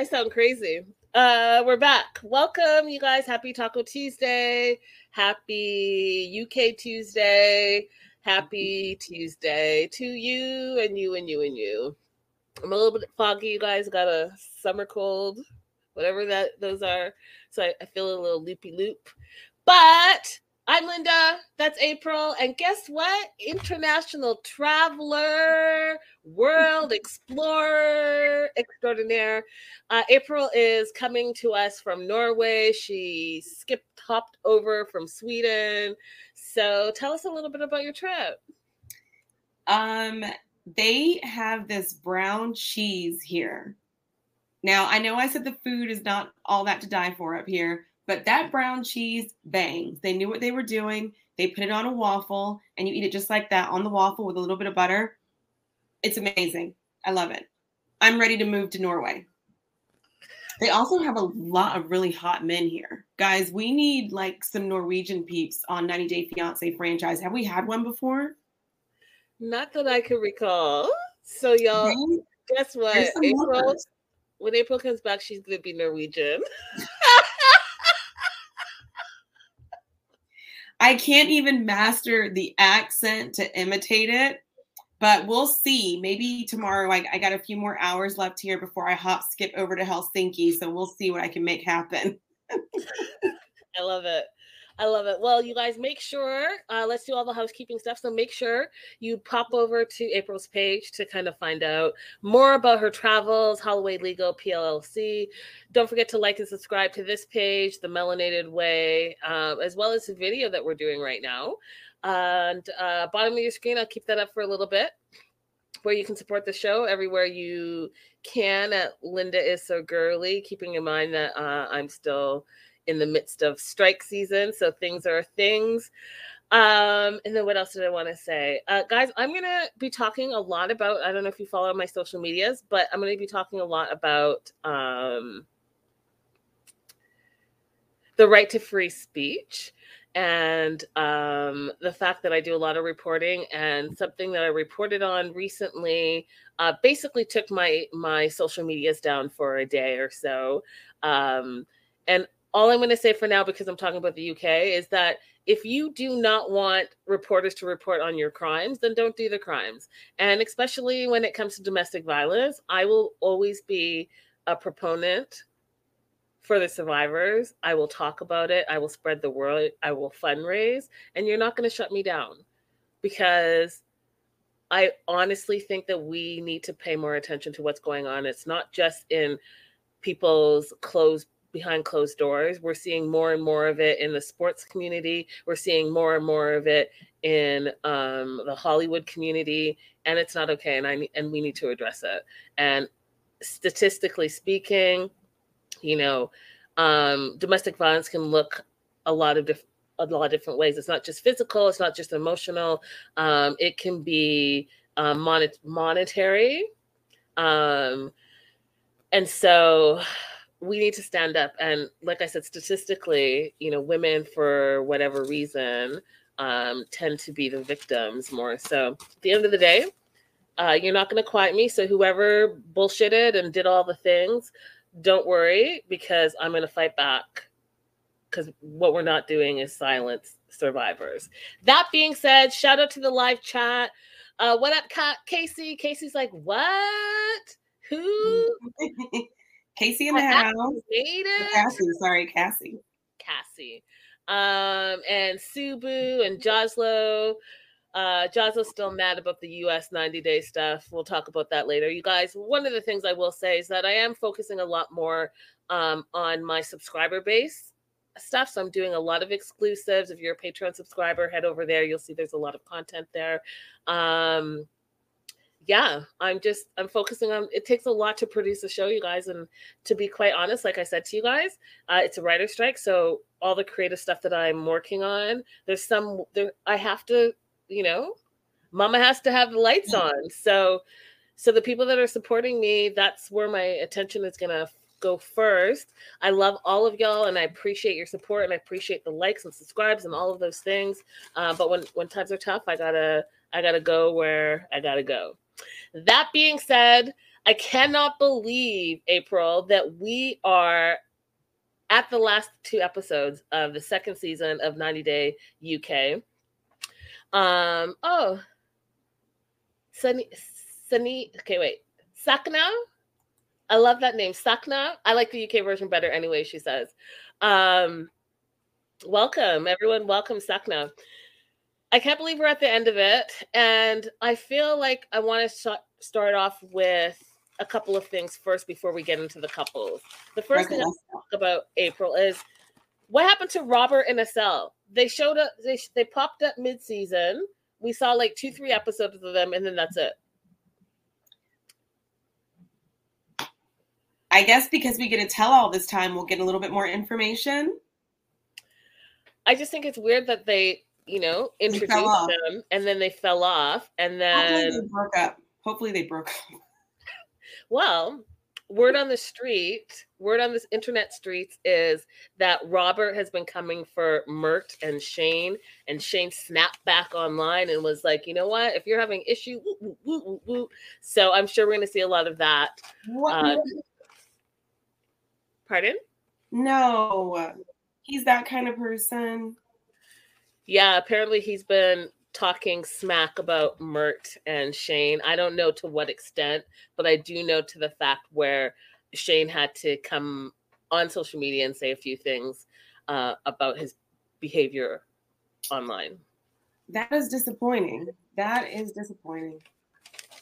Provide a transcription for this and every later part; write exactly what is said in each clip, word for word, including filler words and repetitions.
I sound crazy. Uh, we're back. Welcome, you guys. Happy Taco Tuesday. Happy U K Tuesday. Happy Tuesday to you and you and you and you. I'm a little bit foggy, you guys. Got a summer cold, whatever that those are. So I, I feel a little loopy-loop. But I'm Linda. That's April. And guess what? International traveler, world explorer extraordinaire. Uh, April is coming to us from Norway. She skipped, hopped over from Sweden. So tell us a little bit about your trip. Um, they have this brown cheese here. Now, I know I said the food is not all that to die for up here. But that brown cheese bangs. They knew what they were doing. They put it on a waffle, and you eat it just like that on the waffle with a little bit of butter. It's amazing. I love it. I'm ready to move to Norway. They also have a lot of really hot men here. Guys, we need like some Norwegian peeps on ninety Day Fiance franchise. Have we had one before? Not that I can recall. So y'all, right? Guess what? April, when April comes back, she's going to be Norwegian. I can't even master the accent to imitate it, but we'll see. Maybe tomorrow I, I got a few more hours left here before I hop skip over to Helsinki. So we'll see what I can make happen. I love it. I love it. Well, you guys make sure, uh, let's do all the housekeeping stuff. So make sure you pop over to April's page to kind of find out more about her travels, Holloway Legal, P L L C. Don't forget to like and subscribe to this page, The Melanated Way, uh, as well as the video that we're doing right now. And uh, bottom of your screen, I'll keep that up for a little bit, where you can support the show everywhere you can at LindaIsSoGirly, keeping in mind that uh, I'm still in the midst of strike season, so things are things. Um, and then what else did I want to say? Uh, guys, I'm going to be talking a lot about, I don't know if you follow my social medias, but I'm going to be talking a lot about um, the right to free speech and um, the fact that I do a lot of reporting, and something that I reported on recently uh, basically took my, my social medias down for a day or so. Um, and all I'm going to say for now, because I'm talking about the U K, is that if you do not want reporters to report on your crimes, then don't do the crimes. And especially when it comes to domestic violence, I will always be a proponent for the survivors. I will talk about it. I will spread the word. I will fundraise. And you're not going to shut me down, because I honestly think that we need to pay more attention to what's going on. It's not just in people's closed behind closed doors. We're seeing more and more of it in the sports community. We're seeing more and more of it in um, the Hollywood community, and it's not okay. And I and we need to address it. And statistically speaking, you know, um, domestic violence can look a lot of dif- a lot of different ways. It's not just physical. It's not just emotional. Um, it can be uh, mon- monetary, um, and so we need to stand up. And like I said, statistically, you know, women, for whatever reason, um, tend to be the victims more. So at the end of the day, uh, you're not going to quiet me. So whoever bullshitted and did all the things, don't worry, because I'm going to fight back, because what we're not doing is silence survivors. That being said, shout out to the live chat. Uh, what up, Casey? Casey's like, what? Who? Casey in the house. Cassie, sorry, Cassie. Cassie. Um, and Subu and Joslo. Uh, Joslo's still mad about the U S ninety-day stuff. We'll talk about that later. You guys, one of the things I will say is that I am focusing a lot more um, on my subscriber base stuff. So I'm doing a lot of exclusives. If you're a Patreon subscriber, head over there. You'll see there's a lot of content there. Um Yeah, I'm just, I'm focusing on, it takes a lot to produce a show, you guys. And to be quite honest, like I said to you guys, uh, it's a writer's strike. So all the creative stuff that I'm working on, there's some, there, I have to, you know, mama has to have the lights on. So, so the people that are supporting me, that's where my attention is going to go first. I love all of y'all, and I appreciate your support, and I appreciate the likes and subscribes and all of those things. Uh, but when, when times are tough, I gotta, I gotta go where I gotta go. That being said, I cannot believe, April, that we are at the last two episodes of the second season of ninety day U K. Um, oh, Sunny, Sunny, okay, wait, Sakna. I love that name, Sakna. I like the U K version better anyway, she says. Um, welcome, everyone. Welcome, Sakna. I can't believe we're at the end of it. And I feel like I want to sh- start off with a couple of things first before we get into the couples. The first okay. thing I want to talk about, April, is what happened to Robert and Estelle? They showed up, they they popped up mid-season. We saw like two, three episodes of them, and then that's it. I guess because we get a tell-all this time, we'll get a little bit more information. I just think it's weird that they, you know, introduced them, and then they fell off, and then... Hopefully they broke up. Hopefully they broke up. Well, word on the street, word on this internet streets is that Robert has been coming for Mert and Shane, and Shane snapped back online and was like, you know what, if you're having an issue, woo, woo, woo, woo, woo. So I'm sure we're going to see a lot of that. What? Uh, pardon? No, he's that kind of person. Yeah, apparently he's been talking smack about Mert and Shane. I don't know to what extent, but I do know to the fact where Shane had to come on social media and say a few things uh, about his behavior online. That is disappointing. That is disappointing.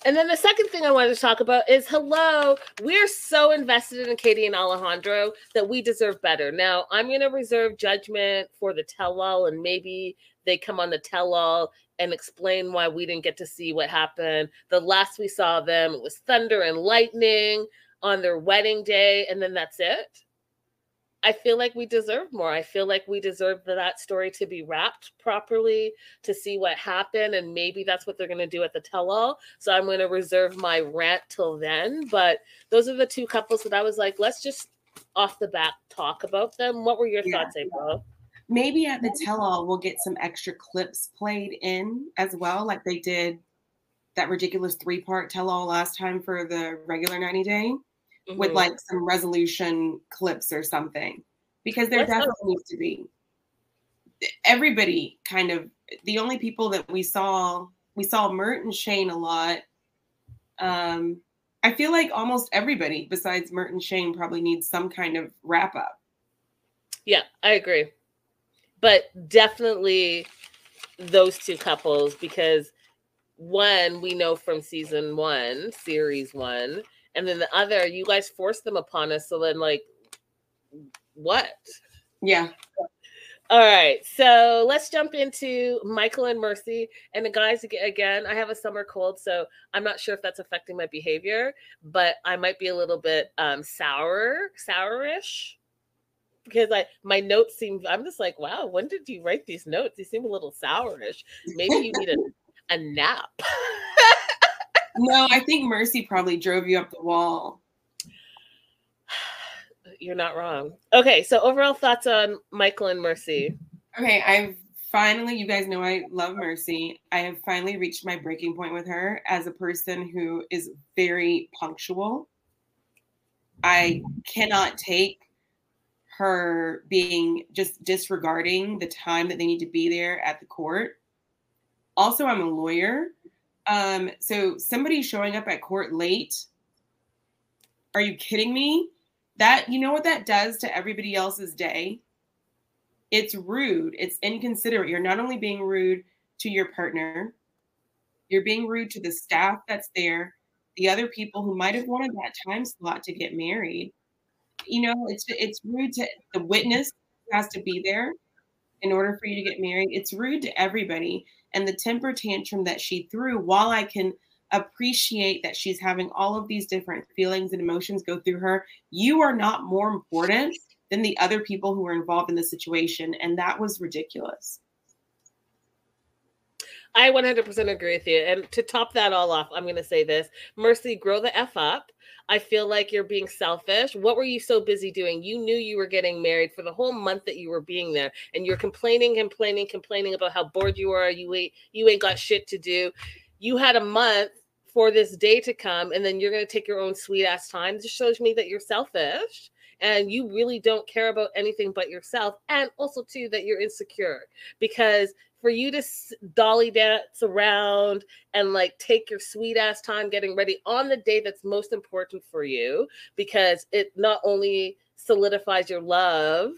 And then the second thing I wanted to talk about is, hello, we're so invested in Katie and Alejandro that we deserve better. Now, I'm going to reserve judgment for the tell-all, and maybe they come on the tell-all and explain why we didn't get to see what happened. The last we saw them, it was thunder and lightning on their wedding day, and then that's it. I feel like we deserve more. I feel like we deserve that story to be wrapped properly, to see what happened, and maybe that's what they're going to do at the tell-all. So I'm going to reserve my rant till then. But those are the two couples that I was like, let's just off the bat talk about them. What were your yeah. thoughts, April? Maybe at the tell-all we'll get some extra clips played in as well, like they did that ridiculous three-part tell-all last time for the regular ninety day. Mm-hmm. With like some resolution clips or something, because there That's definitely awesome. Needs to be. Everybody kind of, the only people that we saw, we saw Mert and Shane a lot. Um, I feel like almost everybody besides Mert and Shane probably needs some kind of wrap up. Yeah, I agree. But definitely those two couples, because one we know from season one, series one, and then the other, you guys forced them upon us. So then, like, what? Yeah. All right. So let's jump into Michael and Mercy. And the guys, again, I have a summer cold, so I'm not sure if that's affecting my behavior, but I might be a little bit um, sour, sourish. Because I, my notes seem, I'm just like, wow, when did you write these notes? They seem a little sourish. Maybe you need a, a nap. No, I think Mercy probably drove you up the wall. You're not wrong. Okay, so overall thoughts on Michael and Mercy. Okay, I've finally, you guys know I love Mercy. I have finally reached my breaking point with her as a person who is very punctual. I cannot take her being just disregarding the time that they need to be there at the court. Also, I'm a lawyer. Um, so somebody showing up at court late. Are you kidding me? That, you know what that does to everybody else's day? It's rude. It's inconsiderate. You're not only being rude to your partner, you're being rude to the staff that's there, the other people who might have wanted that time slot to get married. You know, it's it's rude to the witness who has to be there in order for you to get married. It's rude to everybody. And the temper tantrum that she threw, while I can appreciate that she's having all of these different feelings and emotions go through her, you are not more important than the other people who are involved in the situation. And that was ridiculous. I one hundred percent agree with you. And to top that all off, I'm going to say this. Mercy, grow the F up. I feel like you're being selfish. What were you so busy doing? You knew you were getting married for the whole month that you were being there. And you're complaining, complaining, complaining about how bored you are. You ain't, you ain't got shit to do. You had a month for this day to come, and then you're going to take your own sweet ass time. This shows me that you're selfish and you really don't care about anything but yourself. And also, too, that you're insecure, because for you to dolly dance around and like take your sweet ass time getting ready on the day that's most important for you, because it not only solidifies your love,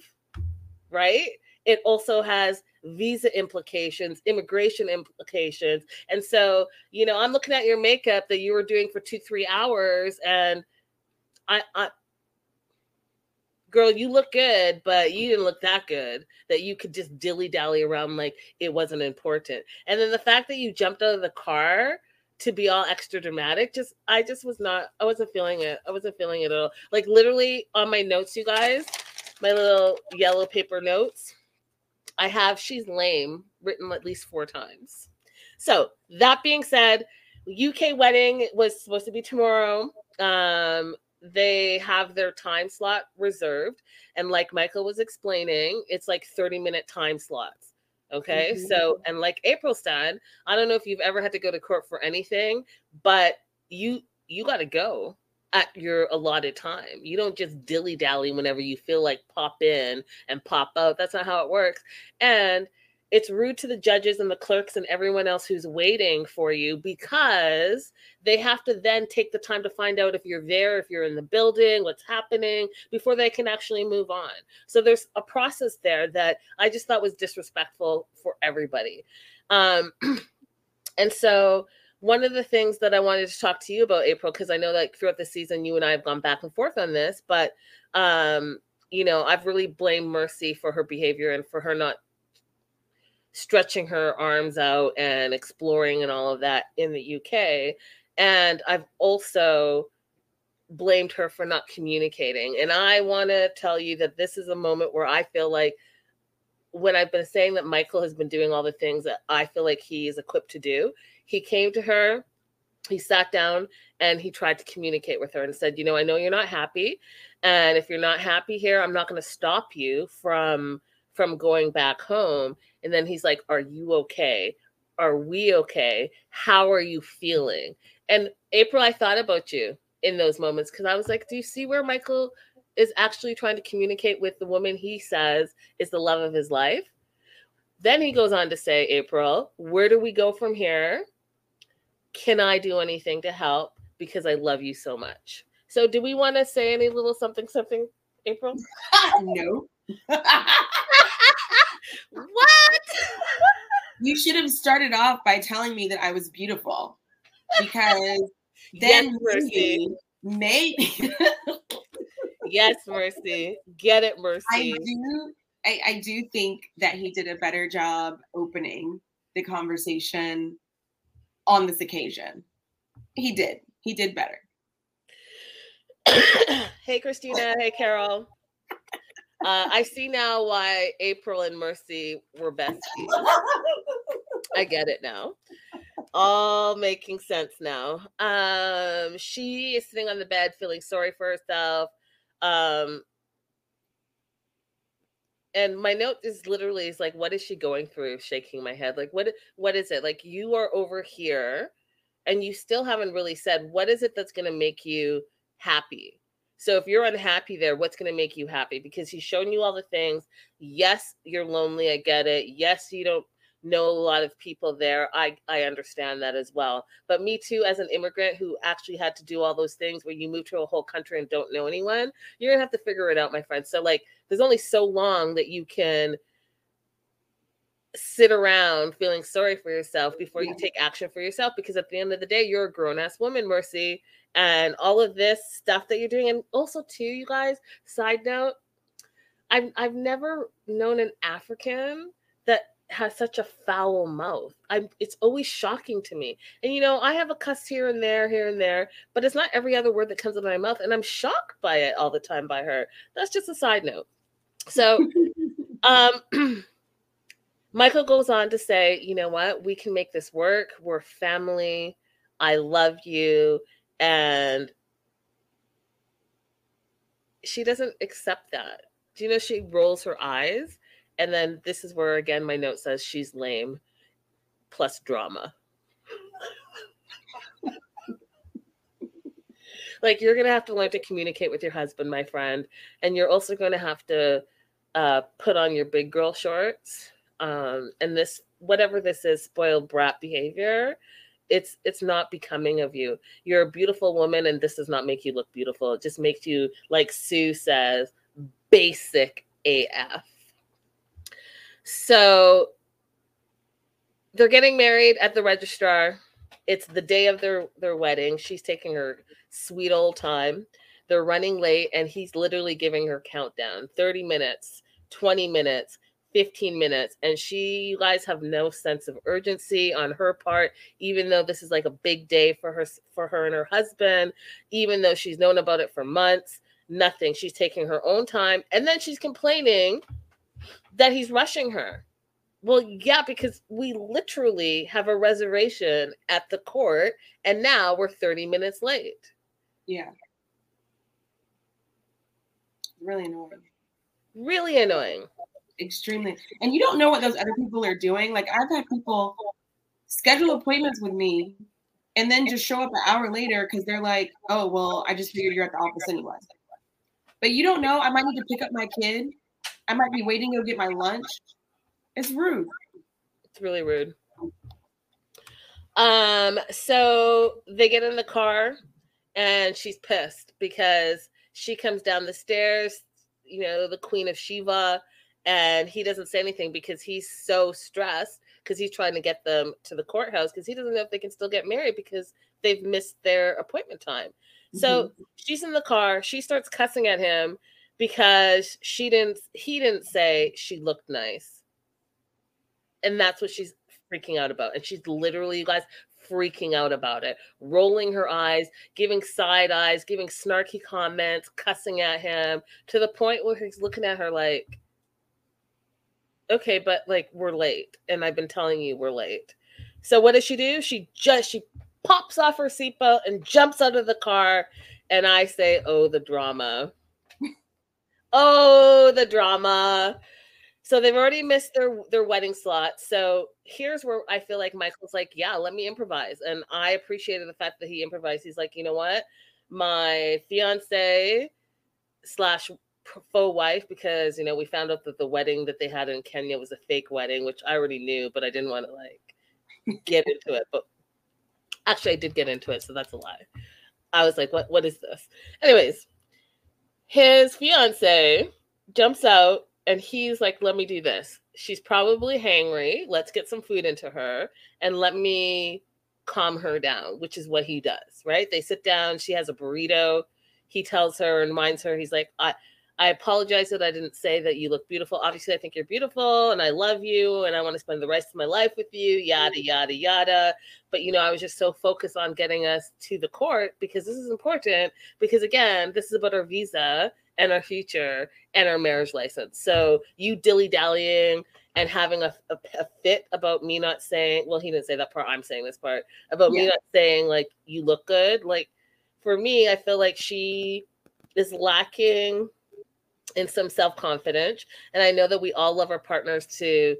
right? It also has visa implications, immigration implications. And so, you know, I'm looking at your makeup that you were doing for two, three hours. And I, I, girl, you look good, but you didn't look that good that you could just dilly dally around like it wasn't important. And then the fact that you jumped out of the car to be all extra dramatic, just, I just was not, I wasn't feeling it. I wasn't feeling it at all. Like literally on my notes, you guys, my little yellow paper notes, I have "she's lame" written at least four times. So that being said, U K wedding was supposed to be tomorrow. Um, they have their time slot reserved. And like Michael was explaining, it's like thirty minute time slots. Okay. Mm-hmm. So, and like April said, I don't know if you've ever had to go to court for anything, but you, you got to go at your allotted time. You don't just dilly-dally whenever you feel like pop in and pop out. That's not how it works. And it's rude to the judges and the clerks and everyone else who's waiting for you, because they have to then take the time to find out if you're there, if you're in the building, what's happening, before they can actually move on. So there's a process there that I just thought was disrespectful for everybody. Um, and so one of the things that I wanted to talk to you about, April, because I know that throughout the season, you and I have gone back and forth on this, but, um, you know, I've really blamed Mercy for her behavior and for her not stretching her arms out and exploring and all of that in the U K. And I've also blamed her for not communicating. And I want to tell you that this is a moment where I feel like, when I've been saying that Michael has been doing all the things that I feel like he is equipped to do, he came to her, he sat down, and he tried to communicate with her and said, you know, I know you're not happy. And if you're not happy here, I'm not going to stop you from, from going back home. And then he's like, are you okay? Are we okay? How are you feeling? And April, I thought about you in those moments, because I was like, do you see where Michael is actually trying to communicate with the woman he says is the love of his life? Then he goes on to say, April, where do we go from here? Can I do anything to help? Because I love you so much. So do we want to say any little something, something, April? No. What? You should have started off by telling me that I was beautiful. Because then yes, maybe... Yes, Mercy. Get it, Mercy. I do, I, I do think that he did a better job opening the conversation on this occasion. He did. He did better. Hey, Christina. Hey, Carol. Uh, I see now why April and Mercy were besties. I get it now. All making sense now. Um, she is sitting on the bed feeling sorry for herself. Um, and my note is literally is like, what is she going through? Shaking my head. Like, what, what is it? Like, you are over here and you still haven't really said, what is it that's going to make you happy? So if you're unhappy there, what's going to make you happy? Because he's shown you all the things. Yes, you're lonely. I get it. Yes, you don't know a lot of people there. I, I understand that as well. But me too, as an immigrant who actually had to do all those things where you move to a whole country and don't know anyone, you're gonna have to figure it out, my friend. So like, there's only so long that you can sit around feeling sorry for yourself before you take action for yourself. Because at the end of the day, you're a grown-ass woman, Mercy. And all of this stuff that you're doing. And also too, you guys, side note, I've, I've never known an African that has such a foul mouth. I'm, it's always shocking to me. And, you know, I have a cuss here and there, here and there, but it's not every other word that comes out of my mouth. And I'm shocked by it all the time by her. That's just a side note. So um, Michael goes on to say, you know what? We can make this work. We're family. I love you. And she doesn't accept that. Do you know, she rolls her eyes. And then this is where, again, my note says she's lame plus drama. Like, you're going to have to learn to communicate with your husband, my friend. And you're also going to have to uh, put on your big girl shorts. Um, and this, whatever this is, spoiled brat behavior, it's it's not becoming of you. You're a beautiful woman, and this does not make you look beautiful. It just makes you, like Sue says, basic A F. So they're getting married at the registrar. It's the day of their, their wedding. She's taking her sweet old time. They're running late, and he's literally giving her countdown. thirty minutes, twenty minutes, fifteen minutes. And she, you guys have no sense of urgency on her part, even though this is like a big day for her, for her and her husband, even though she's known about it for months. Nothing. She's taking her own time. And then she's complaining that he's rushing her. Well, yeah, because we literally have a reservation at the court, and now we're thirty minutes late. Yeah. Really annoying. Really annoying. Extremely. And you don't know what those other people are doing. Like, I've had people schedule appointments with me and then just show up an hour later because they're like, oh, well, I just figured you're at the office anyway. But you don't know. I might need to pick up my kid. I might be waiting to go get my lunch. It's rude. It's really rude. Um, so they get in the car, and she's pissed because she comes down the stairs, you know, the Queen of Sheba, and he doesn't say anything because he's so stressed because he's trying to get them to the courthouse because he doesn't know if they can still get married because they've missed their appointment time. Mm-hmm. So she's in the car. She starts cussing at him because she didn't, he didn't say she looked nice. And that's what she's freaking out about. And she's literally, you guys, freaking out about it. Rolling her eyes, giving side eyes, giving snarky comments, cussing at him to the point where he's looking at her like, okay, but like, we're late. And I've been telling you we're late. So what does she do? She just, she pops off her seatbelt and jumps out of the car. And I say, oh, the drama. Oh, the drama. So they've already missed their, their wedding slot. So here's where I feel like Michael's like, yeah, let me improvise. And I appreciated the fact that he improvised. He's like, you know what? My fiance slash faux wife, because, you know, we found out that the wedding that they had in Kenya was a fake wedding, which I already knew, but I didn't want to like get into it. But actually I did get into it. So that's a lie. I was like, what, what is this? Anyways, his fiance jumps out. And he's like, let me do this. She's probably hangry. Let's get some food into her and let me calm her down, which is what he does, right? They sit down. She has a burrito. He tells her and reminds her. He's like, I, I apologize that I didn't say that you look beautiful. Obviously, I think you're beautiful and I love you and I want to spend the rest of my life with you, yada, yada, yada. But, you know, I was just so focused on getting us to the court because this is important because, again, this is about our visa and our future, and our marriage license. So you dilly-dallying and having a, a, a fit about me not saying, well, he didn't say that part, I'm saying this part, about yeah. me not saying, like, you look good. Like, for me, I feel like she is lacking in some self-confidence. And I know that we all love our partners to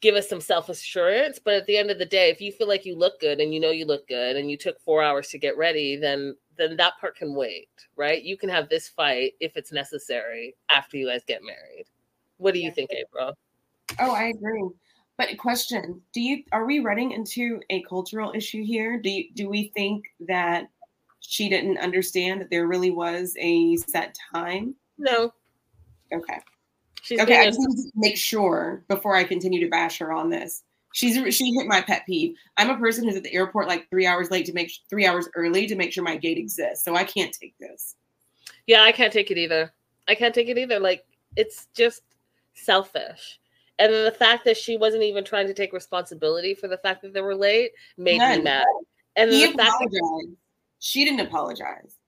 give us some self-assurance. But at the end of the day, if you feel like you look good and you know you look good and you took four hours to get ready, then then that part can wait, right? You can have this fight if it's necessary after you guys get married. What do you think, April? Oh, I agree. But question, do you, are we running into a cultural issue here? Do you, do we think that she didn't understand that there really was a set time? No. Okay. She's okay, I just need to make sure before I continue to bash her on this. She's she hit my pet peeve. I'm a person who's at the airport like three hours late to make three hours early to make sure my gate exists. So I can't take this. Yeah, I can't take it either. I can't take it either. Like, it's just selfish. And then the fact that she wasn't even trying to take responsibility for the fact that they were late made None. me mad. And then he the fact that she didn't apologize.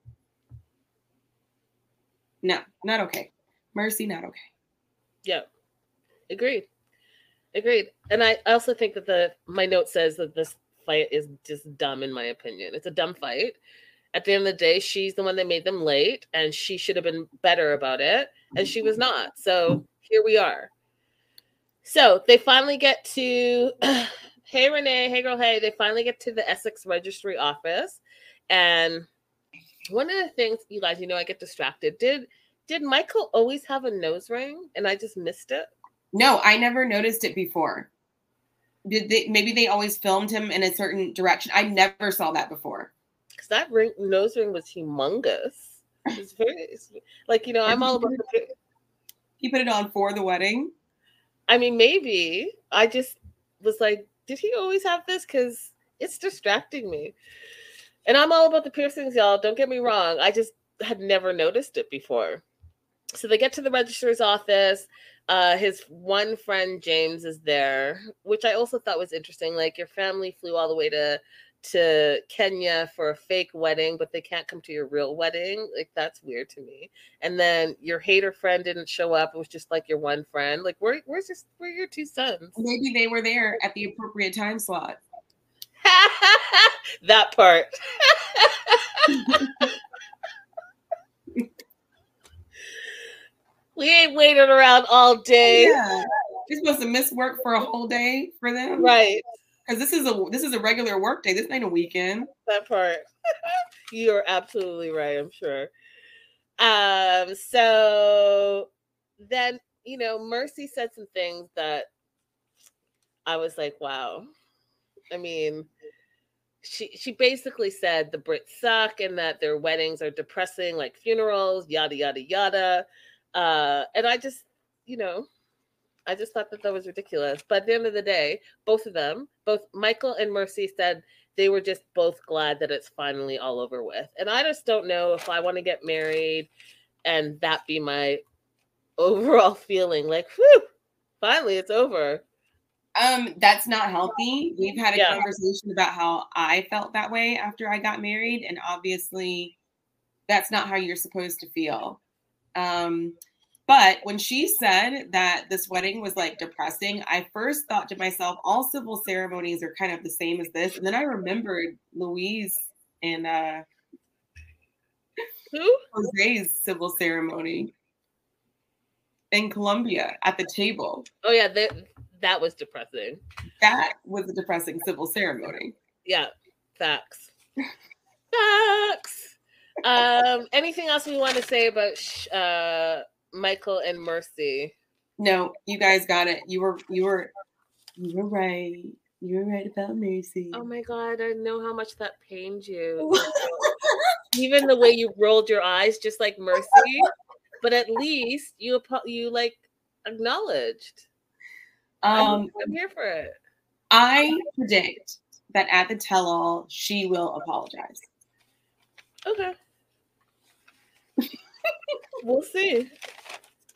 No, not okay. Mercy, not okay. Yeah, agreed. Agreed. And I also think that the my note says that this fight is just dumb, in my opinion. It's a dumb fight. At the end of the day, she's the one that made them late, and she should have been better about it, and she was not. So here we are. So they finally get to, hey, Renee, hey, girl, hey, they finally get to the Essex Registry office, and one of the things, you guys, you know, I get distracted. Did did Michael always have a nose ring and I just missed it? No, I never noticed it before. Did they, maybe they always filmed him in a certain direction. I never saw that before. Because that ring, nose ring was humongous. It's very, it's, like, you know, I'm all about the... He put it on for the wedding? I mean, maybe. I just was like, did he always have this? Because it's distracting me. And I'm all about the piercings, y'all. Don't get me wrong. I just had never noticed it before. So they get to the registrar's office. Uh, his one friend, James, is there, which I also thought was interesting. Like, your family flew all the way to to Kenya for a fake wedding, but they can't come to your real wedding. Like, that's weird to me. And then your hater friend didn't show up. It was just like your one friend. Like, where, where's your, where are your two sons? Maybe they were there at the appropriate time slot. That part. We ain't waiting around all day. Yeah. You're supposed to miss work for a whole day for them. Right. Because this is a this is a regular work day. This ain't a weekend. That part. You're absolutely right, I'm sure. Um, so then, you know, Mercy said some things that I was like, wow. I mean, she she basically said the Brits suck and that their weddings are depressing, like funerals, yada, yada, yada. Uh, and I just, you know, I just thought that that was ridiculous. But at the end of the day, both of them, both Michael and Mercy, said they were just both glad that it's finally all over with. And I just don't know if I want to get married and that be my overall feeling. Like, whew, finally it's over. Um, that's not healthy. We've had a yeah. conversation about how I felt that way after I got married. And obviously that's not how you're supposed to feel. Um, but when she said that this wedding was like depressing, I first thought to myself, all civil ceremonies are kind of the same as this. And then I remembered Luis and uh, who? Jose's civil ceremony in Colombia at the table. Oh yeah, that that was depressing. That was a depressing civil ceremony. Yeah, facts. Facts. Um, anything else we want to say about uh, Michael and Mercy? No, you guys got it. You were, you were, you were right. You were right about Mercy. Oh my God, I know how much that pained you. Even the way you rolled your eyes, just like Mercy. But at least you, you like acknowledged. Um, I'm, I'm here for it. I predict that at the tell-all, she will apologize. Okay. We'll see.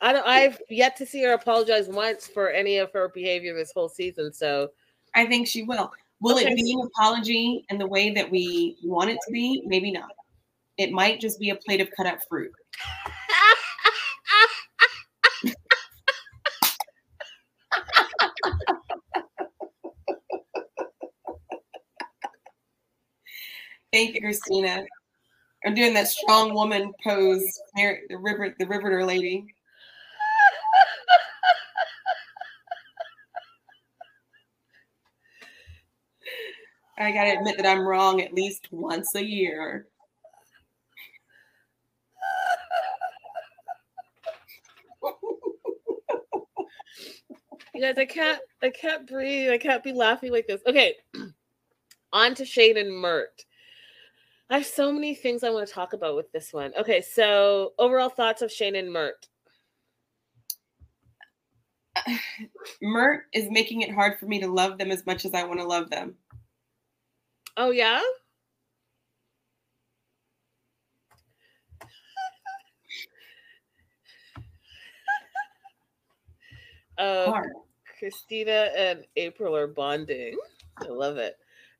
I don't, I've yet to see her apologize once for any of her behavior this whole season, so I think she will. Will okay. it be an apology in the way that we want it to be? Maybe not. It might just be a plate of cut up fruit. Thank you, Christina. I'm doing that strong woman pose, the river, the riveter lady. I gotta admit that I'm wrong at least once a year. You guys, I can't, I can't breathe. I can't be laughing like this. Okay, on to Shane and Mert. I have so many things I want to talk about with this one. Okay, so overall thoughts of Shane and Mert. Mert is making it hard for me to love them as much as I want to love them. Oh, yeah? um, Christina and April are bonding. I love it.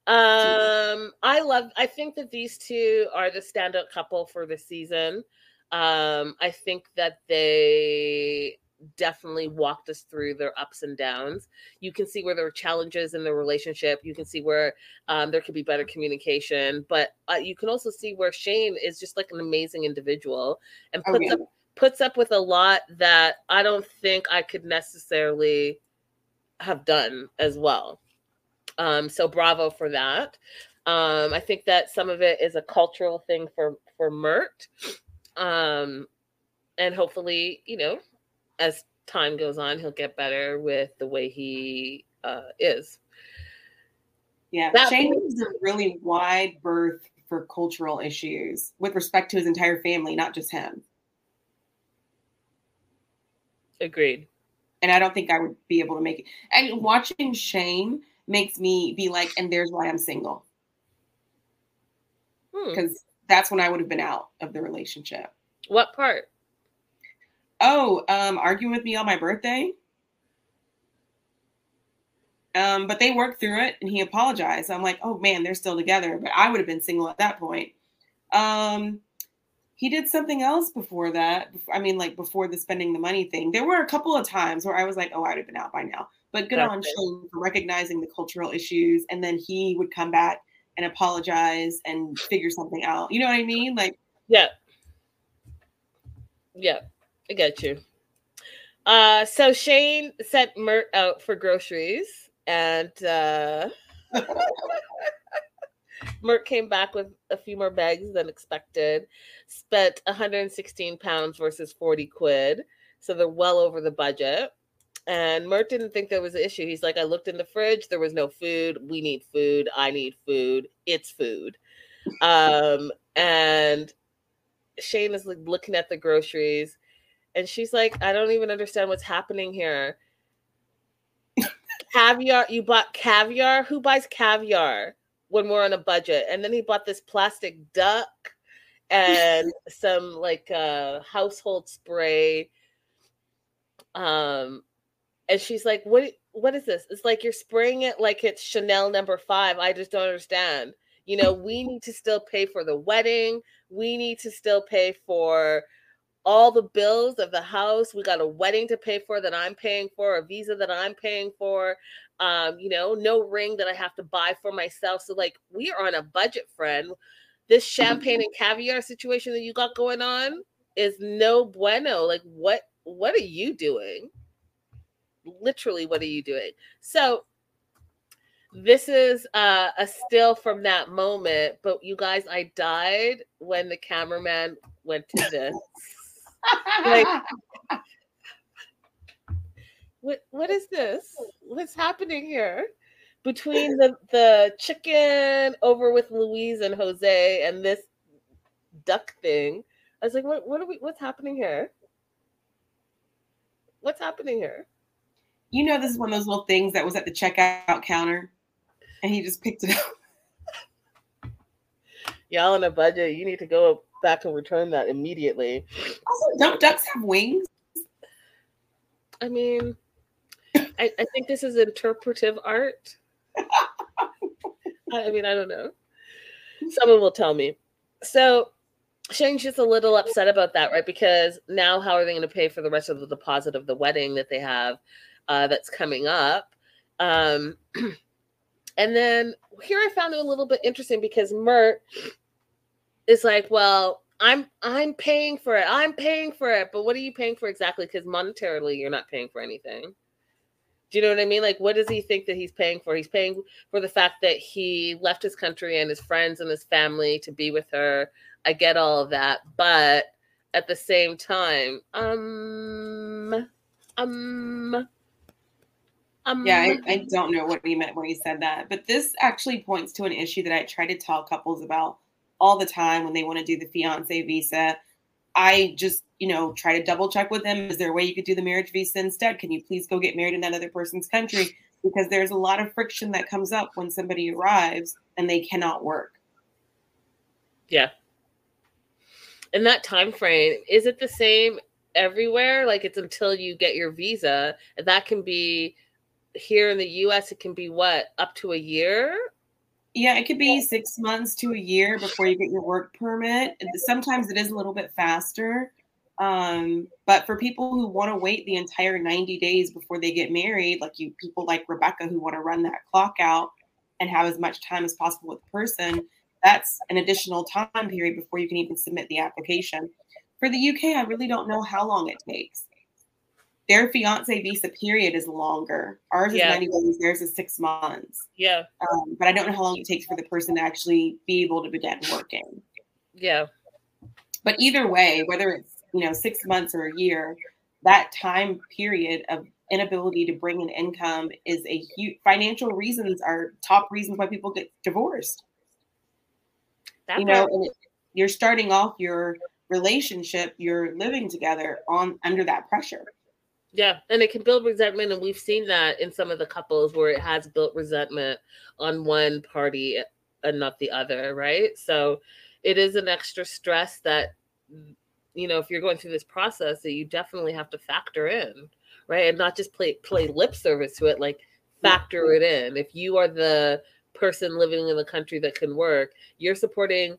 Um, I love, I think that these two are the standout couple for the season. Um, I think that they definitely walked us through their ups and downs. You can see where there were challenges in the relationship. You can see where, um, there could be better communication, but uh, you can also see where Shane is just like an amazing individual and puts, oh, yeah. up, puts up with a lot that I don't think I could necessarily have done as well. Um, so bravo for that. Um, I think that some of it is a cultural thing for, for Mert. Um, and hopefully, you know, as time goes on, he'll get better with the way he uh, is. Yeah, that Shane was a really wide berth for cultural issues with respect to his entire family, not just him. Agreed. And I don't think I would be able to make it. And watching Shane makes me be like, and there's why I'm single. Because hmm. that's when I would have been out of the relationship. What part? Oh, um, arguing with me on my birthday. Um, but they worked through it and he apologized. I'm like, oh man, they're still together. But I would have been single at that point. Um, he did something else before that. I mean, like before the spending the money thing, there were a couple of times where I was like, oh, I would have been out by now. But good on Shane for recognizing the cultural issues. And then he would come back and apologize and figure something out. You know what I mean? Like, yeah. Yeah, I got you. Uh, so Shane sent Mert out for groceries. And uh, Mert came back with a few more bags than expected, spent one hundred sixteen pounds versus forty quid. So they're well over the budget. And Mert didn't think there was an issue. He's like, I looked in the fridge. There was no food. We need food. I need food. It's food. Um, and Shane is like looking at the groceries. And she's like, I don't even understand what's happening here. Caviar, you bought caviar? Who buys caviar when we're on a budget? And then he bought this plastic duck and some like uh, household spray. Um, and she's like, what, what is this? It's like you're spraying it like it's Chanel number five. I just don't understand. You know, we need to still pay for the wedding. We need to still pay for all the bills of the house. We got a wedding to pay for that I'm paying for, a visa that I'm paying for, um, you know, no ring that I have to buy for myself. So like, we are on a budget, friend. This champagne and caviar situation that you got going on is no bueno. Like, what, what are you doing? Literally, what are you doing? So this is uh, a still from that moment, but you guys, I died when the cameraman went to this. Like, what what is this? What's happening here? Between the, the chicken over with Luis and Jose and this duck thing, I was like, what what are we what's happening here? What's happening here? You know, this is one of those little things that was at the checkout counter and he just picked it up. Y'all on a budget, you need to go back and return that immediately. Also, don't ducks have wings? I mean, I, I think this is interpretive art. I mean, I don't know. Someone will tell me. So Shane's just a little upset about that, right? Because now how are they going to pay for the rest of the deposit of the wedding that they have uh, that's coming up? Um, and then here I found it a little bit interesting because Mert is like, well, I'm I'm paying for it. I'm paying for it. But what are you paying for exactly? Because monetarily, you're not paying for anything. Do you know what I mean? Like, what does he think that he's paying for? He's paying for the fact that he left his country and his friends and his family to be with her. I get all of that. But at the same time, um, um, um. Yeah, I, I don't know what he meant when he said that. But this actually points to an issue that I try to tell couples about all the time when they want to do the fiance visa. I just, you know, try to double check with them. Is there a way you could do the marriage visa instead? Can you please go get married in that other person's country? Because there's a lot of friction that comes up when somebody arrives and they cannot work. Yeah. In that time frame, is it the same everywhere? Like, it's until you get your visa. That can be here in the U S, it can be what, up to a year? Yeah, it could be six months to a year before you get your work permit. Sometimes it is a little bit faster. Um, but for people who want to wait the entire ninety days before they get married, like you, people like Rebecca who want to run that clock out and have as much time as possible with the person, that's an additional time period before you can even submit the application. For the U K, I really don't know how long it takes. Their fiancé visa period is longer. Ours is yeah. ninety days. Theirs is six months. Yeah. Um, but I don't know how long it takes for the person to actually be able to begin working. Yeah. But either way, whether it's, you know, six months or a year, that time period of inability to bring in income is a huge, financial reasons are top reasons why people get divorced. That you part. know, and it, you're starting off your relationship, you're living together on under that pressure. Yeah, and it can build resentment, and we've seen that in some of the couples where it has built resentment on one party and not the other, right? So it is an extra stress that, you know, if you're going through this process, that you definitely have to factor in, right? And not just play play lip service to it, like factor it in. If you are the person living in the country that can work, you're supporting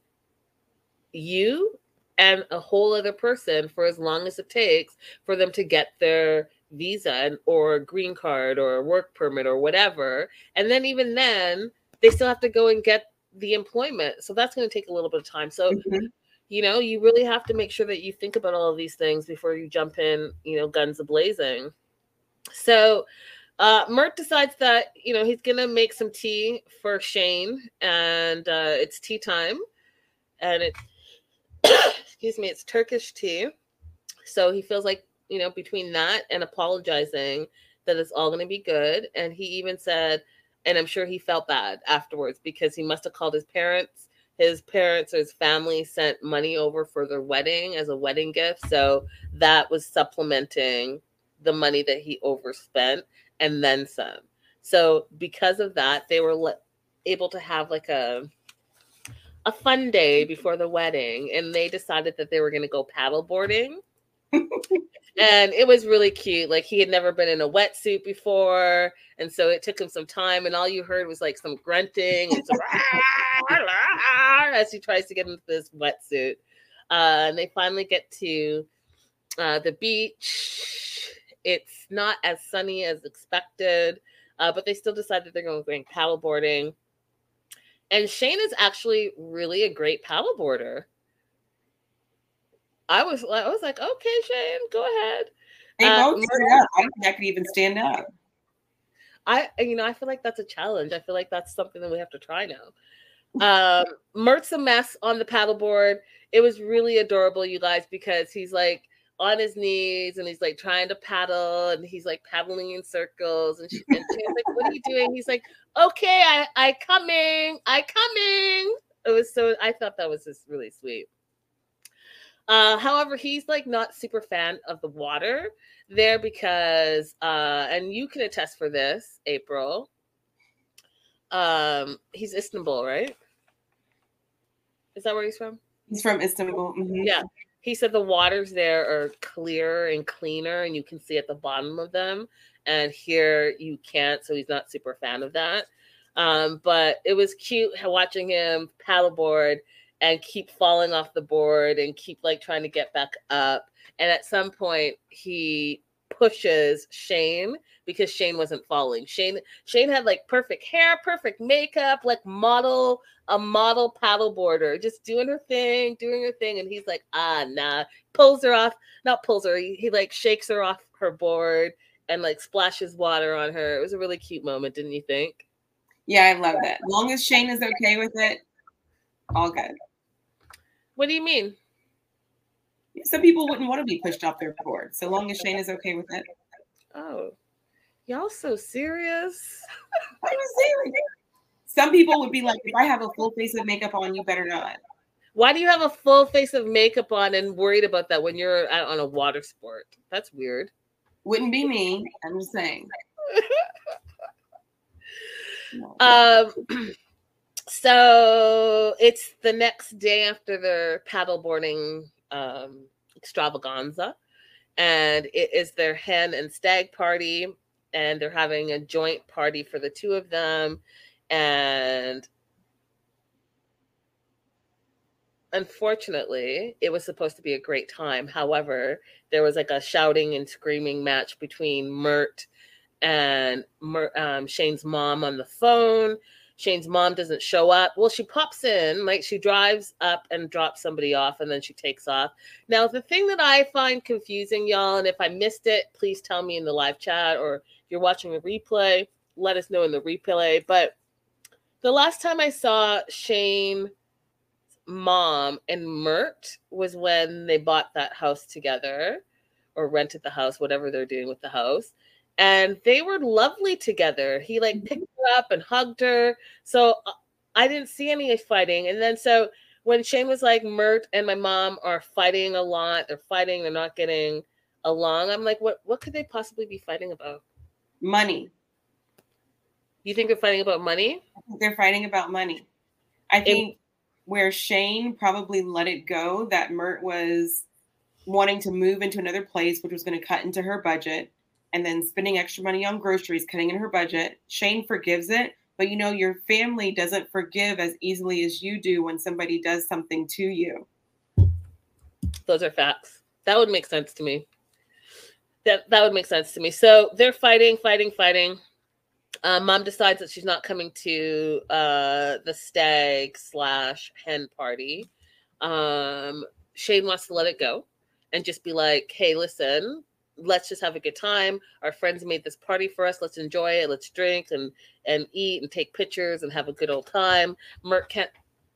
you and a whole other person for as long as it takes for them to get their visa or green card or work permit or whatever. And then even then, they still have to go and get the employment. So that's going to take a little bit of time. So, mm-hmm. you know, you really have to make sure that you think about all of these things before you jump in, you know, guns a-blazing. So uh, Mert decides that, you know, he's going to make some tea for Shane, and uh, it's tea time. And it's, excuse me, it's Turkish tea. So he feels like, you know, between that and apologizing, that it's all going to be good. And he even said, and I'm sure he felt bad afterwards because he must have called his parents. His parents or his family sent money over for their wedding as a wedding gift. So that was supplementing the money that he overspent and then some. So because of that, they were le- able to have like a... a fun day before the wedding, and they decided that they were going to go paddle boarding. And it was really cute. Like, he had never been in a wetsuit before, and so it took him some time, and all you heard was like some grunting and some rah, rah, as he tries to get into this wetsuit. Uh, and they finally get to uh, the beach. It's not as sunny as expected, uh, but they still decide that they're going to go paddle boarding. And Shane is actually really a great paddleboarder. I was, I was like, okay, Shane, go ahead. They uh, both stood up. I don't think I could even stand up. I, you know, I feel like that's a challenge. I feel like that's something that we have to try now. Um, Mert's a mess on the paddleboard. It was really adorable, you guys, because he's like on his knees and he's like trying to paddle and he's like paddling in circles. And, she, and she's like, what are you doing? He's like, okay, I, I coming, I coming. It was so, I thought that was just really sweet. Uh, however, he's like not super fan of the water there because, uh, and you can attest for this, April. Um, he's Istanbul, right? Is that where he's from? He's from Istanbul. Mm-hmm. Yeah. He said the waters there are clearer and cleaner, and you can see at the bottom of them. And here you can't, so he's not super fan of that. Um, but it was cute watching him paddleboard and keep falling off the board and keep like trying to get back up. And at some point, he pushes Shane because Shane wasn't falling. Shane Shane had like perfect hair, perfect makeup, like model, a model paddleboarder, just doing her thing, doing her thing. And he's like, ah, nah, pulls her off, not pulls her. He, he like shakes her off her board and like splashes water on her. It was a really cute moment, didn't you think? Yeah, I love that. As long as Shane is okay with it, all good. What do you mean? Some people wouldn't want to be pushed off their board, so long as Shane is okay with it. Oh, y'all so serious. I'm serious. Some people would be like, if I have a full face of makeup on, you better not. Why do you have a full face of makeup on and worried about that when you're out on a water sport? That's weird. Wouldn't be me. I'm just saying. um. So it's the next day after their paddleboarding um, extravaganza, and it is their hen and stag party, and they're having a joint party for the two of them. And unfortunately, it was supposed to be a great time. However, there was like a shouting and screaming match between Mert and Mert, um, Shane's mom on the phone. Shane's mom doesn't show up. Well, she pops in, like she drives up and drops somebody off, and then she takes off. Now, the thing that I find confusing, y'all, and if I missed it, please tell me in the live chat, or if you're watching the replay, let us know in the replay. But the last time I saw Shane's mom and Mert was when they bought that house together, or rented the house, whatever they're doing with the house. And they were lovely together. He like picked her up and hugged her. So I didn't see any fighting. And then so when Shane was like, Mert and my mom are fighting a lot, they're fighting, they're not getting along. I'm like, what, what could they possibly be fighting about? Money. You think they're fighting about money? I think they're fighting about money. I think it, where Shane probably let it go that Mert was wanting to move into another place, which was going to cut into her budget, and then spending extra money on groceries, cutting in her budget. Shane forgives it, but you know, your family doesn't forgive as easily as you do when somebody does something to you. Those are facts. That would make sense to me. That that would make sense to me. So they're fighting, fighting, fighting. Uh, Mom decides that she's not coming to uh, the stag slash hen party. Um, Shane wants to let it go and just be like, hey, listen, let's just have a good time. Our friends made this party for us. Let's enjoy it. Let's drink and, and eat and take pictures and have a good old time. Mert can't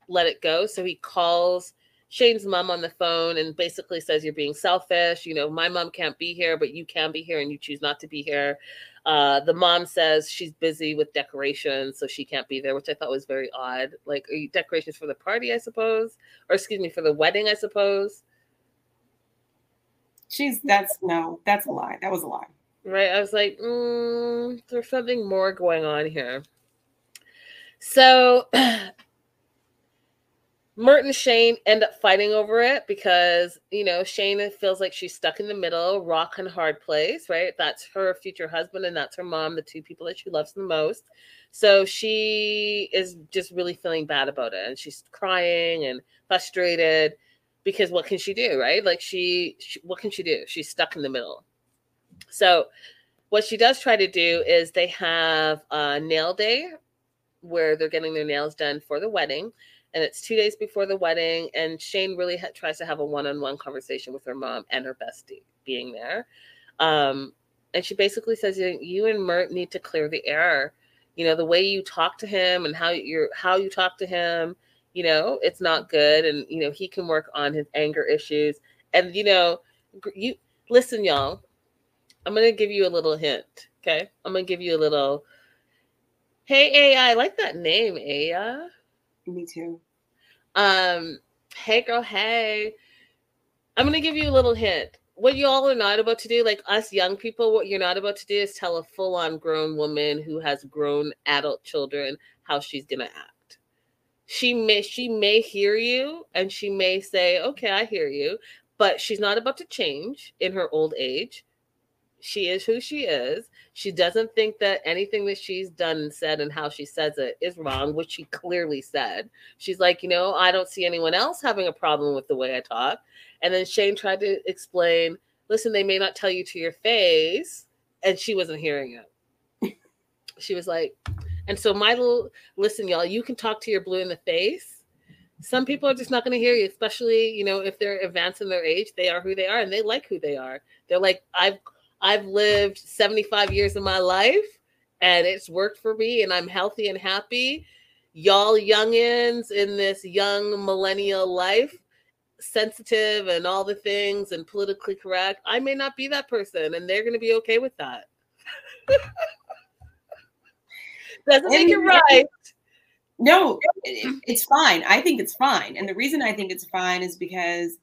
let it go. So he calls Shane's mom on the phone and basically says, you're being selfish. You know, my mom can't be here, but you can be here and you choose not to be here. Uh, the mom says she's busy with decorations, so she can't be there, which I thought was very odd. Like, are you decorations for the party, I suppose? Or excuse me, for the wedding, I suppose? She's, that's, no, that's a lie. That was a lie. Right. I was like, mm, there's something more going on here. So Mert and Shane end up fighting over it because, you know, Shane feels like she's stuck in the middle, rock and hard place, right? That's her future husband and that's her mom, the two people that she loves the most. So she is just really feeling bad about it. And she's crying and frustrated. Because what can she do, right? Like she, she, what can she do? She's stuck in the middle. So what she does try to do is they have a nail day where they're getting their nails done for the wedding. And it's two days before the wedding. And Shane really ha- tries to have a one-on-one conversation with her mom and her bestie being there. Um, and she basically says, you and Mert need to clear the air. You know, the way you talk to him and how you're, how you talk to him, you know, it's not good. And, you know, he can work on his anger issues. And, you know, you listen, y'all, I'm going to give you a little hint. Okay. I'm going to give you a little. Hey, A I, I like that name, A I. Me too. Um, Hey, girl. Hey, I'm going to give you a little hint. What you all are not about to do, like us young people, what you're not about to do is tell a full on grown woman who has grown adult children how she's going to act. She may she may hear you and she may say, okay, I hear you, but she's not about to change in her old age. She is who she is. She doesn't think that anything that she's done and said and how she says it is wrong, which she clearly said. She's like, you know, I don't see anyone else having a problem with the way I talk. And then Shane tried to explain, listen, they may not tell you to your face. And she wasn't hearing it. She was like, and so my little, listen, y'all, you can talk to your blue in the face. Some people are just not going to hear you, especially, you know, if they're advanced in their age, they are who they are and they like who they are. They're like, I've, I've lived seventy-five years of my life and it's worked for me and I'm healthy and happy. Y'all youngins in this young millennial life, sensitive and all the things and politically correct, I may not be that person and they're going to be okay with that. Doesn't make it right. No, it, it's fine. I think it's fine. And the reason I think it's fine is because